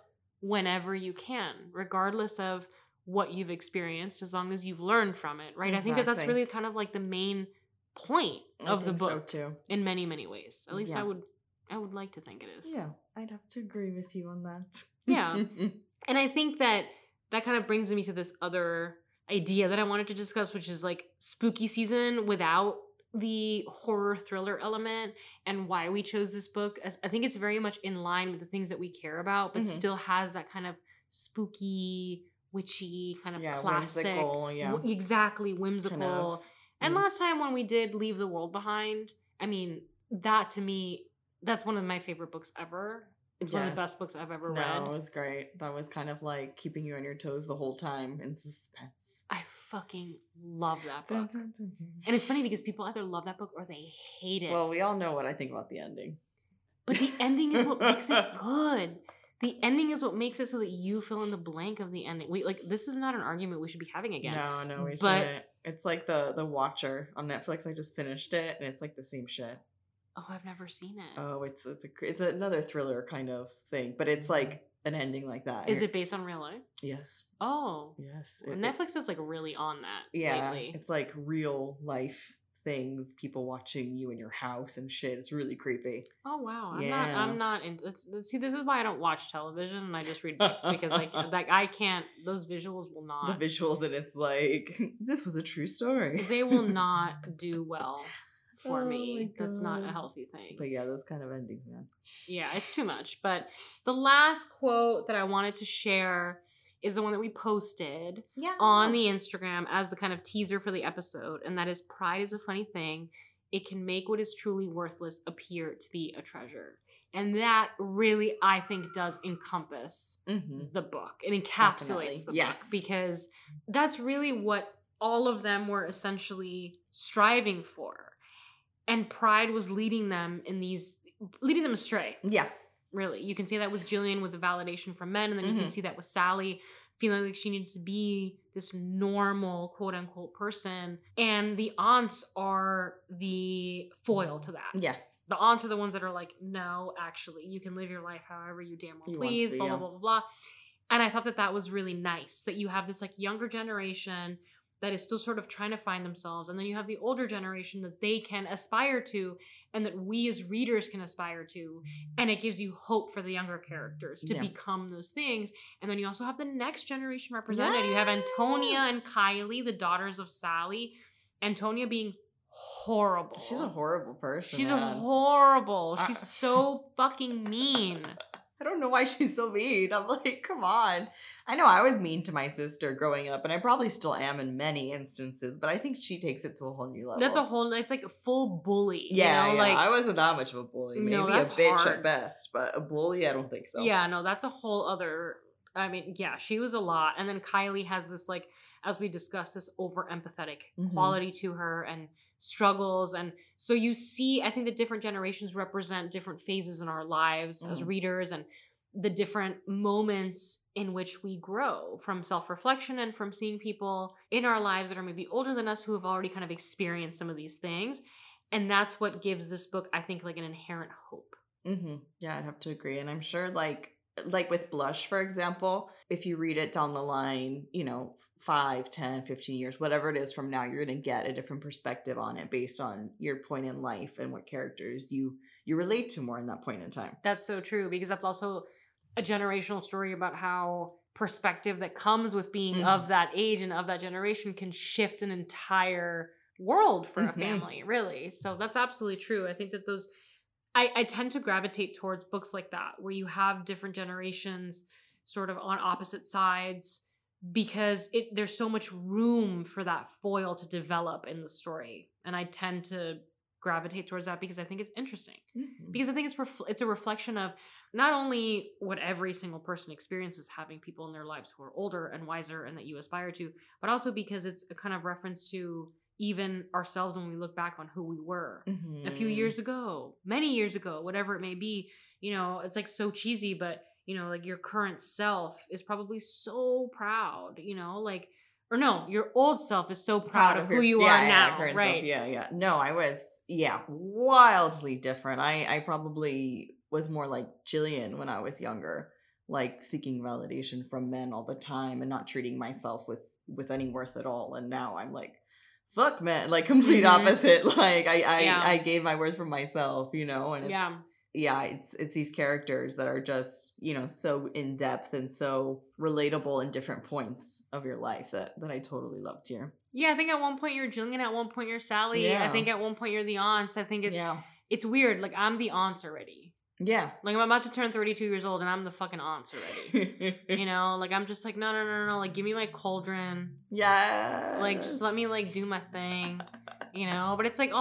whenever you can, regardless of what you've experienced, as long as you've learned from it, right? Exactly. I think that that's really kind of like the main point of the book in many, many ways. At least I would like to think it is. Yeah, I'd have to agree with you on that. Yeah. And I think that kind of brings me to this other idea that I wanted to discuss, which is like spooky season without the horror thriller element, and why we chose this book. As I think it's very much in line with the things that we care about, but mm-hmm. still has that kind of spooky, witchy kind of classic. Whimsical, exactly, whimsical. Kind of, last time when we did Leave the World Behind, I mean, that to me, that's one of my favorite books ever. It's one of the best books I've ever read. No, it was great. That was kind of like keeping you on your toes the whole time in suspense. I fucking love that book. And it's funny because people either love that book or they hate it. Well, we all know what I think about the ending. But the ending is what makes it good. The ending is what makes it so that you fill in the blank of the ending. This is not an argument we should be having again. No, we shouldn't. It's like the Watcher on Netflix. I just finished it, and it's like the same shit. Oh, I've never seen it. Oh, it's another thriller kind of thing, but it's like an ending like that. Is it based on real life? Yes. Oh. Yes. Netflix is like really on that lately. It's like real life things, people watching you in your house and shit. It's really creepy. Oh, wow. I'm not into see, this is why I don't watch television and I just read books, because I can't, those visuals will not. The visuals, and it's like, this was a true story. They will not do well. For me, that's not a healthy thing. But yeah, those kind of endings, man. Yeah, it's too much. But the last quote that I wanted to share is the one that we posted on the Instagram as the kind of teaser for the episode. And that is, pride is a funny thing. It can make what is truly worthless appear to be a treasure. And that really, I think, does encompass the book. It encapsulates the book, because that's really what all of them were essentially striving for. And pride was leading them astray. Yeah. Really. You can see that with Jillian with the validation from men. And then you can see that with Sally feeling like she needs to be this normal, quote unquote, person. And the aunts are the foil to that. Yes. The aunts are the ones that are like, no, actually, you can live your life however you damn well please, blah, blah, blah, blah, blah. And I thought that that was really nice, that you have this like younger generation that is still sort of trying to find themselves. And then you have the older generation that they can aspire to and that we as readers can aspire to. And it gives you hope for the younger characters to become those things. And then you also have the next generation represented. Yes. You have Antonia and Kylie, the daughters of Sally. Antonia being horrible. She's a horrible person. She's so fucking mean. I don't know why she's so mean. I'm like, come on. I know I was mean to my sister growing up, and I probably still am in many instances, but I think she takes it to a whole new level. It's like a full bully. Yeah, you know? Yeah. Like, I wasn't that much of a bully. Maybe no, that's a bitch hard. At best, but a bully, I don't think so. Yeah, no, that's a whole other, I mean, yeah, she was a lot. And then Kylie has this, like, as we discussed, this over-empathetic quality to her and struggles. And so you see, I think the different generations represent different phases in our lives as readers and the different moments in which we grow from self-reflection and from seeing people in our lives that are maybe older than us who have already kind of experienced some of these things. And that's what gives this book, I think, like an inherent hope. Mm-hmm. Yeah, I'd have to agree. And I'm sure like with Blush, for example, if you read it down the line, you know, 5, 10, 15 years, whatever it is from now, you're going to get a different perspective on it based on your point in life and what characters you relate to more in that point in time. That's so true, because that's also a generational story about how perspective that comes with being of that age and of that generation can shift an entire world for a family, really. So that's absolutely true. I think that those, I tend to gravitate towards books like that, where you have different generations sort of on opposite sides, because there's so much room for that foil to develop in the story. And I tend to gravitate towards that because I think it's interesting. Mm-hmm. Because I think it's a reflection of not only what every single person experiences, having people in their lives who are older and wiser and that you aspire to, but also because it's a kind of reference to even ourselves when we look back on who we were a few years ago, many years ago, whatever it may be. You know, it's like so cheesy, but you know, like your current self is probably so proud, you know, like, or no, your old self is so proud of who you are now, right? Self, yeah. No, I was, wildly different. I probably was more like Jillian when I was younger, like seeking validation from men all the time and not treating myself with any worth at all. And now I'm like, fuck men, like complete opposite. Like I gave my worth for myself, you know, and it's, it's these characters that are just, you know, so in depth and so relatable in different points of your life that I totally loved here. Yeah, I think at one point you're Jillian, at one point you're Sally. Yeah. I think at one point you're the aunts. I think it's weird. Like I'm the aunts already. Yeah. Like I'm about to turn 32 years old and I'm the fucking aunts already. You know, like I'm just like, no. Like give me my cauldron. Yeah. Like just let me like do my thing. You know, but it's like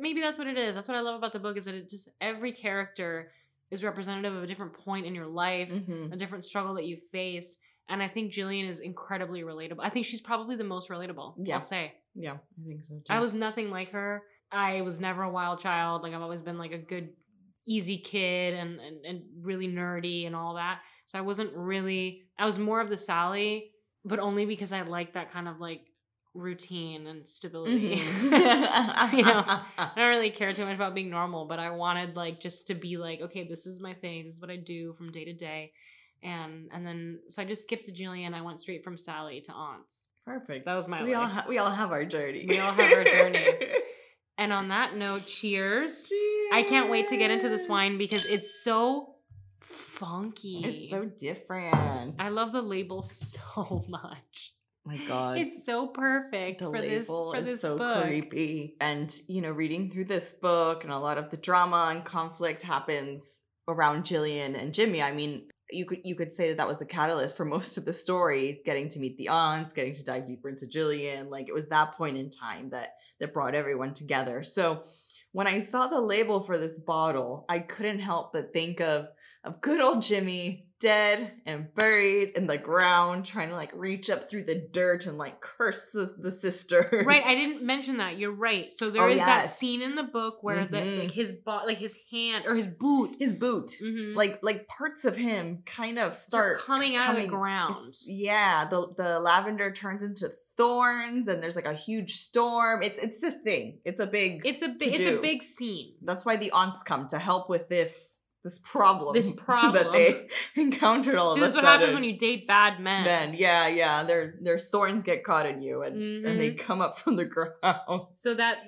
maybe that's what it is. That's what I love about the book is that it just every character is representative of a different point in your life, a different struggle that you faced. And I think Jillian is incredibly relatable. I think she's probably the most relatable, I'll say. Yeah, I think so too. I was nothing like her. I was never a wild child. Like I've always been like a good, easy kid and really nerdy and all that. So I was more of the Sally, but only because I liked that kind of like routine and stability. You know, I don't really care too much about being normal, but I wanted like just to be like, okay, this is my thing, this is what I do from day to day, and then so I just skipped to Jillian. I went straight from Sally to aunts. Perfect. That was my life. We all have our journey And on that note, cheers. I can't wait to get into this wine because it's so funky, it's so different. I love the label so much. My God. It's so perfect for this book. The label is so creepy. And, you know, reading through this book and a lot of the drama and conflict happens around Jillian and Jimmy. I mean, you could say that was the catalyst for most of the story, getting to meet the aunts, getting to dive deeper into Jillian. Like, it was that point in time that brought everyone together. So when I saw the label for this bottle, I couldn't help but think of good old Jimmy, dead and buried in the ground, trying to like reach up through the dirt and like curse the sisters. Right, I didn't mention that. You're right. So there is that scene in the book where the, like his hand or his boot, like parts of him kind of start coming out of the ground. The lavender turns into thorns, and there's like a huge storm. It's this thing. It's a big scene. That's why the aunts come to help with this problem that they encountered all of a sudden. This is what happens when you date bad men. Yeah. Their thorns get caught in you, and they come up from the ground. So that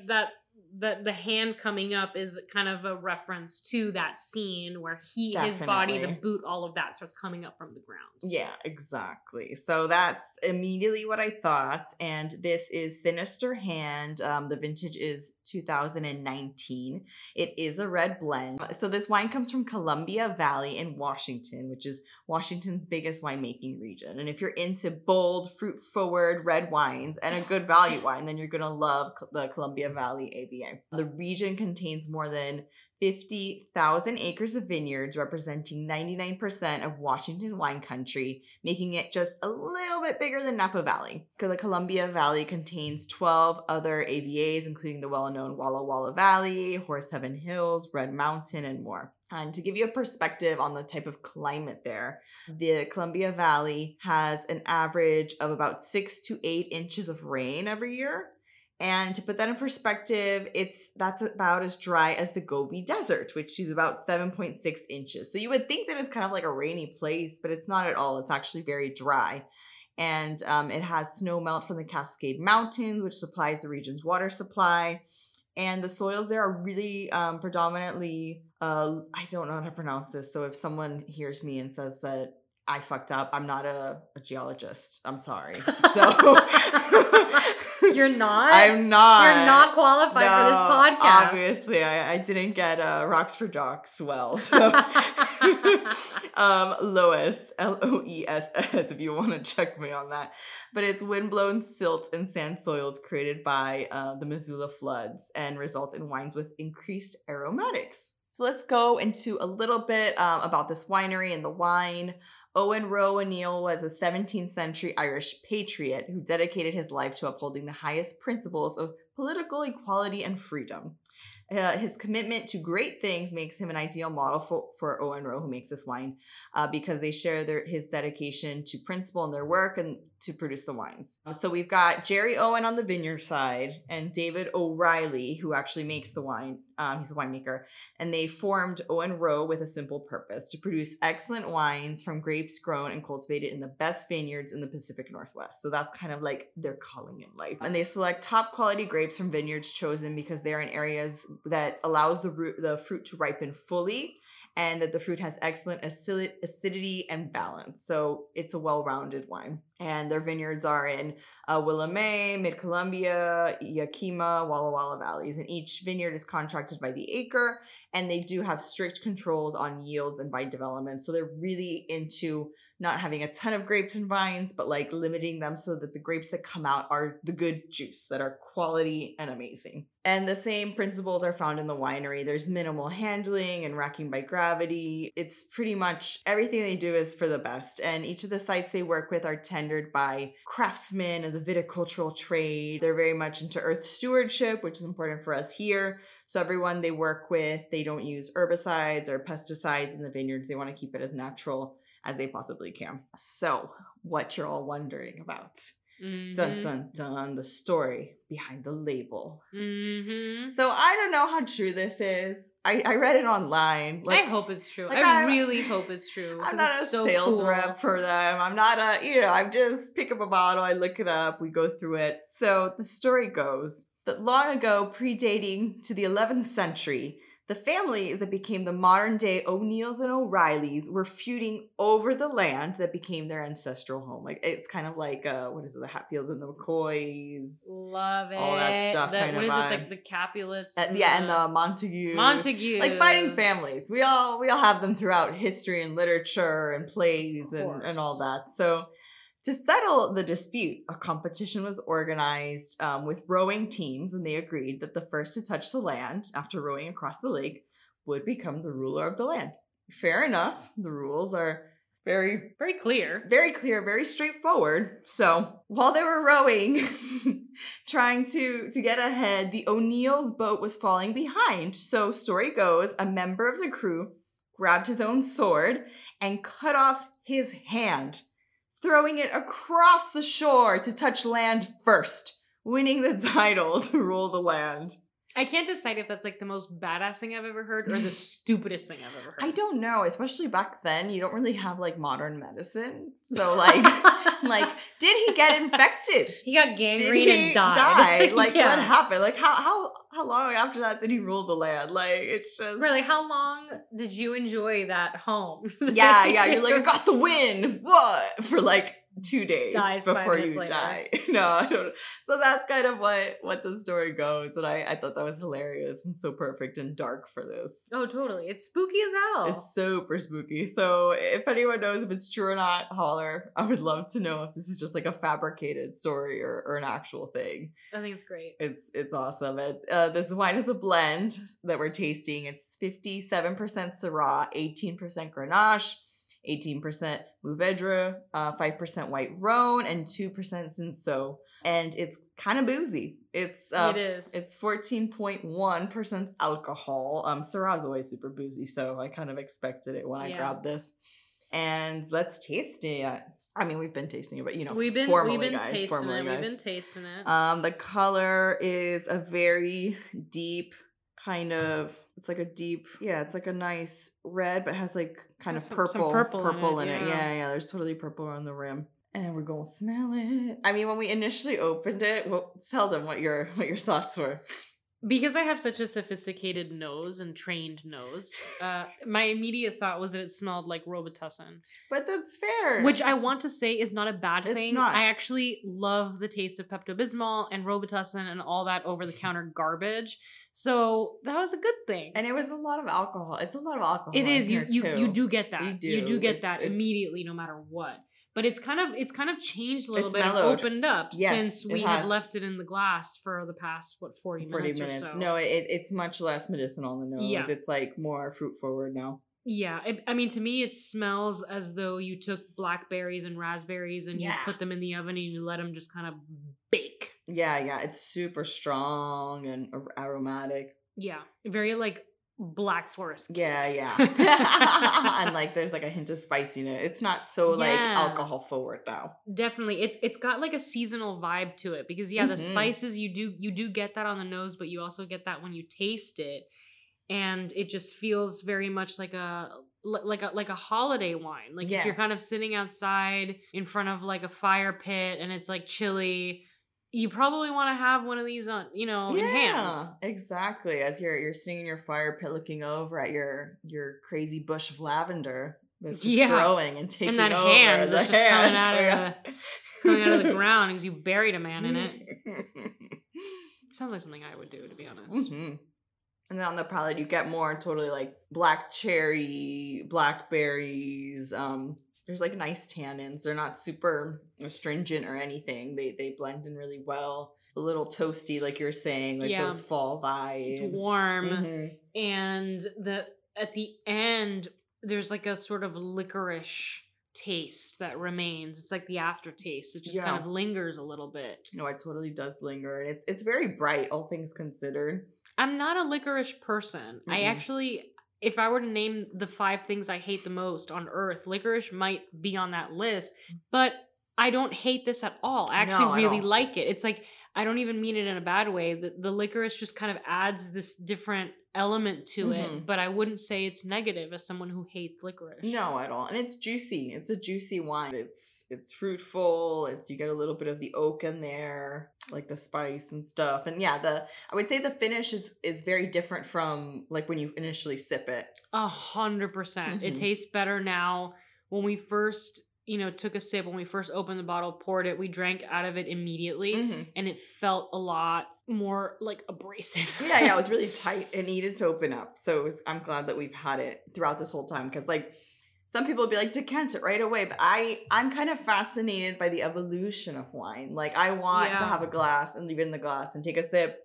the hand coming up is kind of a reference to that scene where his body, the boot, all of that starts coming up from the ground. Yeah, exactly. So that's immediately what I thought. And this is Sinister Hand. The vintage is 2019. It is a red blend. So this wine comes from Columbia Valley in Washington, which is Washington's biggest winemaking region. And if you're into bold, fruit-forward red wines and a good value wine, then you're going to love the Columbia Valley AVA. The region contains more than 50,000 acres of vineyards, representing 99% of Washington wine country, making it just a little bit bigger than Napa Valley. The Columbia Valley contains 12 other AVAs, including the well-known Walla Walla Valley, Horse Heaven Hills, Red Mountain, and more. And to give you a perspective on the type of climate there, the Columbia Valley has an average of about 6 to 8 inches of rain every year. And to put that in perspective, that's about as dry as the Gobi Desert, which is about 7.6 inches. So you would think that it's kind of like a rainy place, but it's not at all. It's actually very dry. And it has snow melt from the Cascade Mountains, which supplies the region's water supply. And the soils there are really predominantly, I don't know how to pronounce this. So if someone hears me and says that I fucked up, I'm not a geologist. I'm sorry. So... You're not? I'm not. You're not qualified for this podcast. Obviously, I didn't get Rocks for Docs well. So. Loess, L-O-E-S-S, if you want to check me on that. But it's windblown silt and sand soils created by the Missoula floods and results in wines with increased aromatics. So let's go into a little bit about this winery and the wine. Owen Roe O'Neill was a 17th century Irish patriot who dedicated his life to upholding the highest principles of political equality and freedom. His commitment to great things makes him an ideal model for Owen Roe, who makes this wine, because they share his dedication to principle in their work and to produce the wines. So we've got Jerry Owen on the vineyard side and David O'Reilly, who actually makes the wine. He's a winemaker. And they formed Owen Roe with a simple purpose: to produce excellent wines from grapes grown and cultivated in the best vineyards in the Pacific Northwest. So that's kind of like their calling in life. And they select top quality grapes from vineyards chosen because they're in areas that allows the fruit to ripen fully, and that the fruit has excellent acidity and balance. So it's a well-rounded wine. And their vineyards are in Willamette, Mid-Columbia, Yakima, Walla Walla Valleys. And each vineyard is contracted by the acre, and they do have strict controls on yields and vine development. So they're really into not having a ton of grapes and vines, but like limiting them so that the grapes that come out are the good juice, that are quality and amazing. And the same principles are found in the winery. There's minimal handling and racking by gravity. It's pretty much everything they do is for the best. And each of the sites they work with are tendered by craftsmen of the viticultural trade. They're very much into earth stewardship, which is important for us here. So everyone they work with, they don't use herbicides or pesticides in the vineyards. They want to keep it as natural as they possibly can. So, what you're all wondering about. Mm-hmm. Dun, dun, dun. The story behind the label. Mm-hmm. So, I don't know how true this is. I read it online. Like, I hope it's true. Like, I really hope it's true. I'm not a sales rep for them. I'm not I just pick up a bottle, I look it up, we go through it. So, the story goes that long ago, predating to the 11th century, the families that became the modern-day O'Neills and O'Reillys were feuding over the land that became their ancestral home. Like, it's kind of like, the Hatfields and the McCoys. Love it. All that stuff the Capulets. And the Montagues. Like, fighting families. We all have them throughout history and literature and plays and all that. So, to settle the dispute, a competition was organized with rowing teams, and they agreed that the first to touch the land after rowing across the lake would become the ruler of the land. Fair enough. The rules are Very clear. Very clear, very straightforward. So while they were rowing, trying to get ahead, the O'Neill's boat was falling behind. So story goes, a member of the crew grabbed his own sword and cut off his hand, throwing it across the shore to touch land first, winning the title to rule the land. I can't decide if that's like the most badass thing I've ever heard or the stupidest thing I've ever heard. I don't know. Especially back then, you don't really have like modern medicine. So like, did he get infected? He got gangrene and died. Like yeah. What happened? Like how long after that did he rule the land? Like it's just really how long did you enjoy that home? Yeah. You're like, I got the win. What? For like 2 days before you die. No, I don't know. So that's kind of what the story goes. And I thought that was hilarious and so perfect and dark for this. Oh, totally. It's spooky as hell. It's super spooky. So if anyone knows if it's true or not, holler. I would love to know if this is just like a fabricated story or an actual thing. I think it's great. It's awesome. And, this wine is a blend that we're tasting. It's 57% Syrah, 18% Grenache, 18% Mouvedre, 5% White Rhone, and 2% Sinso. And it's kind of boozy. It is. It's 14.1% alcohol. Syrah is always super boozy, so I kind of expected it when I grabbed this. And let's taste it. I mean, we've been tasting it, but you know, we've been tasting it. The color is a very deep kind of. It's like a deep, it's like a nice red, but has like kind of purple in it. Yeah, there's totally purple on the rim. And we're going to smell it. I mean, when we initially opened it, well, tell them what your thoughts were. Because I have such a sophisticated nose and trained nose, my immediate thought was that it smelled like Robitussin. But that's fair. Which I want to say is not a bad thing. It's not. I actually love the taste of Pepto-Bismol and Robitussin and all that over-the-counter garbage. So that was a good thing. And it was a lot of alcohol. It's a lot of alcohol. It is. You do get that. You do get that immediately no matter what. But it's kind of changed a little bit. Mellowed. Opened up since we had left it in the glass for the past 40 minutes or so. No, it's much less medicinal on the nose. Yeah. It's like more fruit forward now. Yeah, to me it smells as though you took blackberries and raspberries and you put them in the oven and you let them just kind of bake. Yeah, it's super strong and aromatic. Yeah, very like Black Forest cake. Yeah. And like there's like a hint of spice in it. It's not so like alcohol forward though. Definitely. It's got like a seasonal vibe to it because the spices you do get that on the nose, but you also get that when you taste it. And it just feels very much like a holiday wine. Like if you're kind of sitting outside in front of like a fire pit and it's like chilly, you probably want to have one of these on, in hand. Yeah, exactly. As you're sitting in your fire pit, looking over at your crazy bush of lavender that's just growing and taking over. And that over. Hand that's just coming out of the ground because you buried a man in it. Sounds like something I would do, to be honest. Mm-hmm. And then on the palate, you get more totally like black cherry, blackberries. There's like nice tannins. They're not super astringent or anything. They blend in really well. A little toasty, like you're saying, like those fall vibes. It's warm. Mm-hmm. And at the end, there's like a sort of licorice taste that remains. It's like the aftertaste. It just kind of lingers a little bit. No, it totally does linger. And it's very bright, all things considered. I'm not a licorice person. Mm-hmm. If I were to name the 5 things I hate the most on earth, licorice might be on that list, but I don't hate this at all. I actually really like it. It's like, I don't even mean it in a bad way. The licorice just kind of adds this different element to it, but I wouldn't say it's negative as someone who hates licorice. No, at all. And it's juicy. It's a juicy wine. It's fruitful. You get a little bit of the oak in there, like the spice and stuff. And I would say the finish is very different from like when you initially sip it. 100%. It tastes better now. When we first, took a sip, when we first opened the bottle, poured it, we drank out of it immediately, and it felt a lot more like abrasive. It was really tight. It needed to open up. So I'm glad that we've had it throughout this whole time because like, some people would be like, decant it right away. But I'm kind of fascinated by the evolution of wine. Like I want to have a glass and leave it in the glass and take a sip,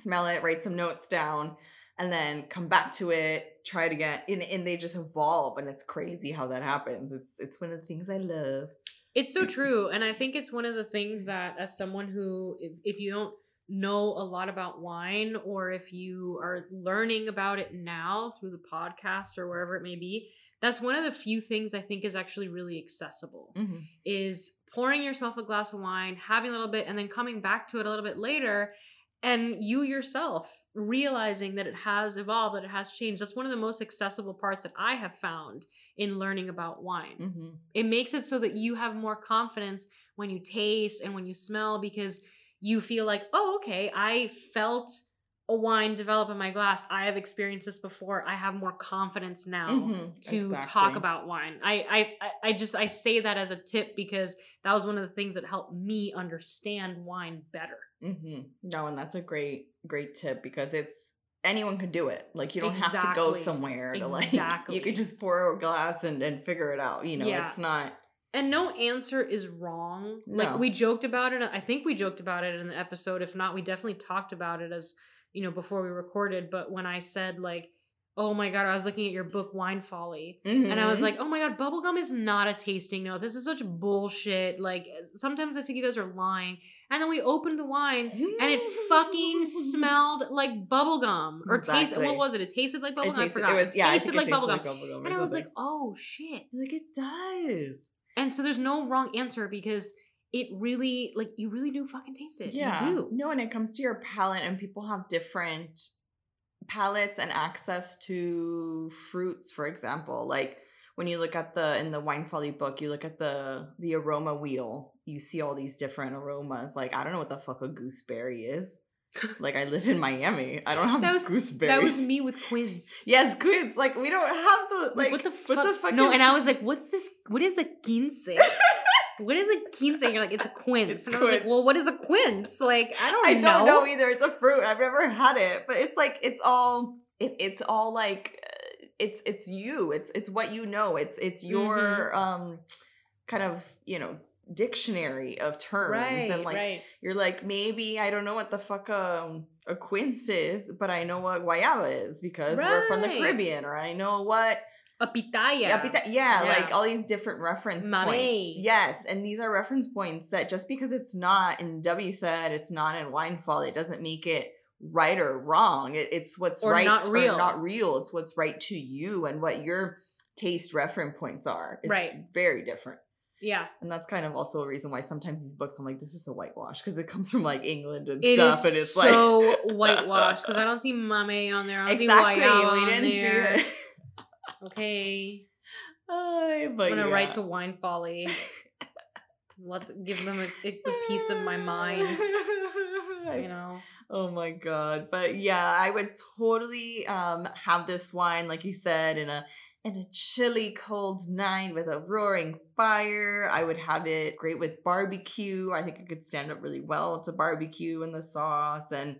smell it, write some notes down. and then come back to it, try it again, and they just evolve, and it's crazy how that happens. It's one of the things I love. It's so true, and I think it's one of the things that, as someone who, if you don't know a lot about wine, or if you are learning about it now through the podcast or wherever it may be, that's one of the few things I think is actually really accessible, mm-hmm. is pouring yourself a glass of wine, having a little bit, and then coming back to it a little bit later, and you yourself realizing that it has evolved, that it has changed. That's one of the most accessible parts that I have found in learning about wine. Mm-hmm. It makes it so that you have more confidence when you taste and when you smell, because you feel like, oh, okay, I felt a wine develop in my glass. I have experienced this before. I have more confidence now talk about wine. I say that as a tip, because that was one of the things that helped me understand wine better. Mm-hmm. No, and that's a great tip, because it's anyone can do it. Like, you don't have to go somewhere to you could just pour a glass and figure it out. You know, It's not. And no answer is wrong. No. Like, we joked about it. I think we joked about it in the episode. If not, we definitely talked about it as, you know, before we recorded. But when I said, like, oh my God, I was looking at your book, Wine Folly. Mm-hmm. And I was like, oh my God, bubblegum is not a tasting note. This is such bullshit. Like, sometimes I think you guys are lying. And then we opened the wine and it fucking smelled like bubblegum. Or tasted, what was it? It tasted like bubblegum? I forgot. It tasted like bubblegum. And I was like, oh shit. Like, it does. And so there's no wrong answer, because it really, like, you really do fucking taste it. Yeah. You do. No, and it comes to your palate, and people have different palates and access to fruits, for example. Like, when you look at in the Wine Folly book, you look at the aroma wheel, you see all these different aromas. Like, I don't know what the fuck a gooseberry is. Like, I live in Miami. I don't have gooseberries. That was me with quince. Yes, quince. Like, we don't have the, like, what the fuck? No, and I was like, what's this? What is a quince? What is a quince? And you're like, it's a quince. I was like, well, what is a quince? Like, I don't know. I don't know either. It's a fruit. I've never had it. But it's like, it's all like, it's you. It's what you know. It's your kind of, you know, dictionary of terms, and you're like, maybe I don't know what the fuck a quince is, but I know what guayaba is because we're from the Caribbean, or I know what a pitaya. Like, all these different reference points. Yes, and these are reference points that, just because it's not in W said, it's not in Wine Folly, it doesn't make it right or wrong. It's what's or right not real. Or not real. It's what's right to you and what your taste reference points are. It's very different. Yeah. And that's kind of also a reason why sometimes these books, I'm like, this is a whitewash, because it comes from like England and stuff. And it's so like, so whitewashed, because I don't see mame on there. I don't see guayaba on there. Okay. But I'm going to write to Wine Folly. Give them a piece of my mind. You know? Oh my God. But yeah, I would totally have this wine, like you said, in a chilly cold night with a roaring fire. I would have it great with barbecue. I think it could stand up really well to barbecue and the sauce. And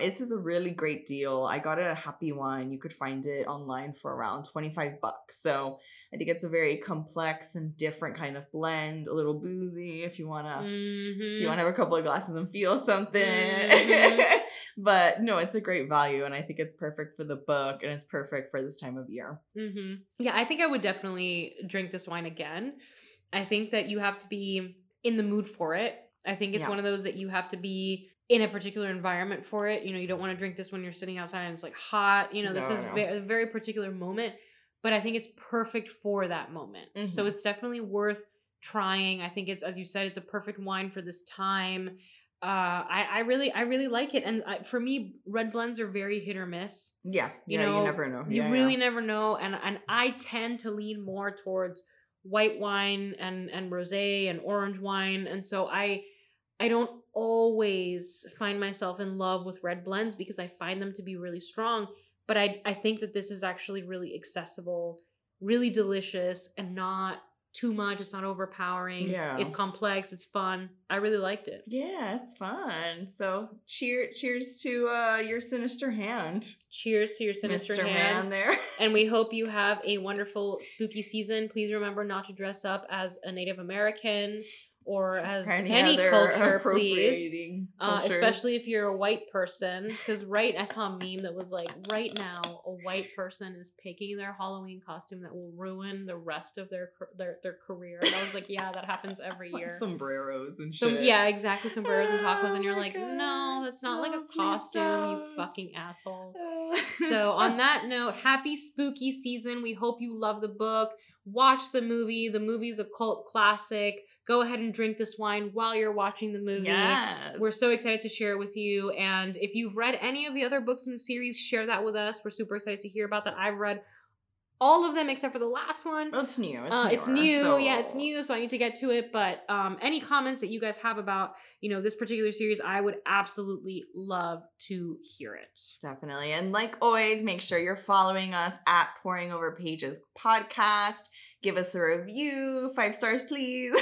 this is a really great deal. I got it at Happy Wine. You could find it online for around $25. So I think it's a very complex and different kind of blend. A little boozy if you wanna have a couple of glasses and feel something. Mm-hmm. But no, it's a great value, and I think it's perfect for the book, and it's perfect for this time of year. Mm-hmm. Yeah, I think I would definitely drink this wine again. I think that you have to be in the mood for it. I think it's one of those that you have to be in a particular environment for it. You know, you don't want to drink this when you're sitting outside and it's like hot. You know, this is a very particular moment, but I think it's perfect for that moment. Mm-hmm. So it's definitely worth trying. I think it's, as you said, it's a perfect wine for this time. I really like it. And for me, red blends are very hit or miss. Yeah. You know, you never know. You really never know. And I tend to lean more towards white wine and rosé and orange wine. And so I don't always find myself in love with red blends, because I find them to be really strong. But I think that this is actually really accessible, really delicious, and not too much. It's not overpowering. Yeah. It's complex. It's fun. I really liked it. Yeah, it's fun. So cheers to your sinister hand. Cheers to your sinister hand there. And we hope you have a wonderful spooky season. Please remember not to dress up as a Native American or as any culture, please. Especially if you're a white person. Because I saw a meme that was like, right now, a white person is picking their Halloween costume that will ruin the rest of their career. And I was like, yeah, that happens every year. Sombreros and shit. Yeah, exactly. Sombreros and tacos. And you're like, no, that's not like a costume, you fucking asshole. So on that note, happy spooky season. We hope you love the book. Watch the movie. The movie's a cult classic. Go ahead and drink this wine while you're watching the movie. Yes. We're so excited to share it with you. And if you've read any of the other books in the series, share that with us. We're super excited to hear about that. I've read all of them except for the last one. Well, it's new. It's new. So I need to get to it. But any comments that you guys have about, this particular series, I would absolutely love to hear it. Definitely. And like always, make sure you're following us at Pouring Over Pages Podcast. Give us a review, 5 stars, please.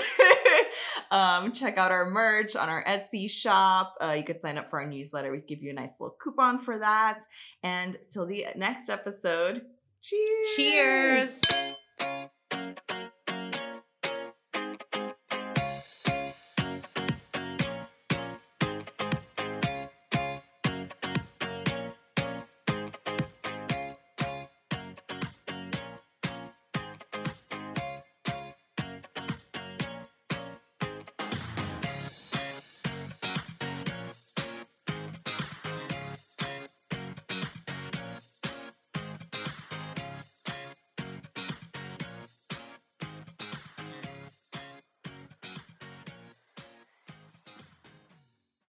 Check out our merch on our Etsy shop. You could sign up for our newsletter. We give you a nice little coupon for that. And till the next episode, cheers.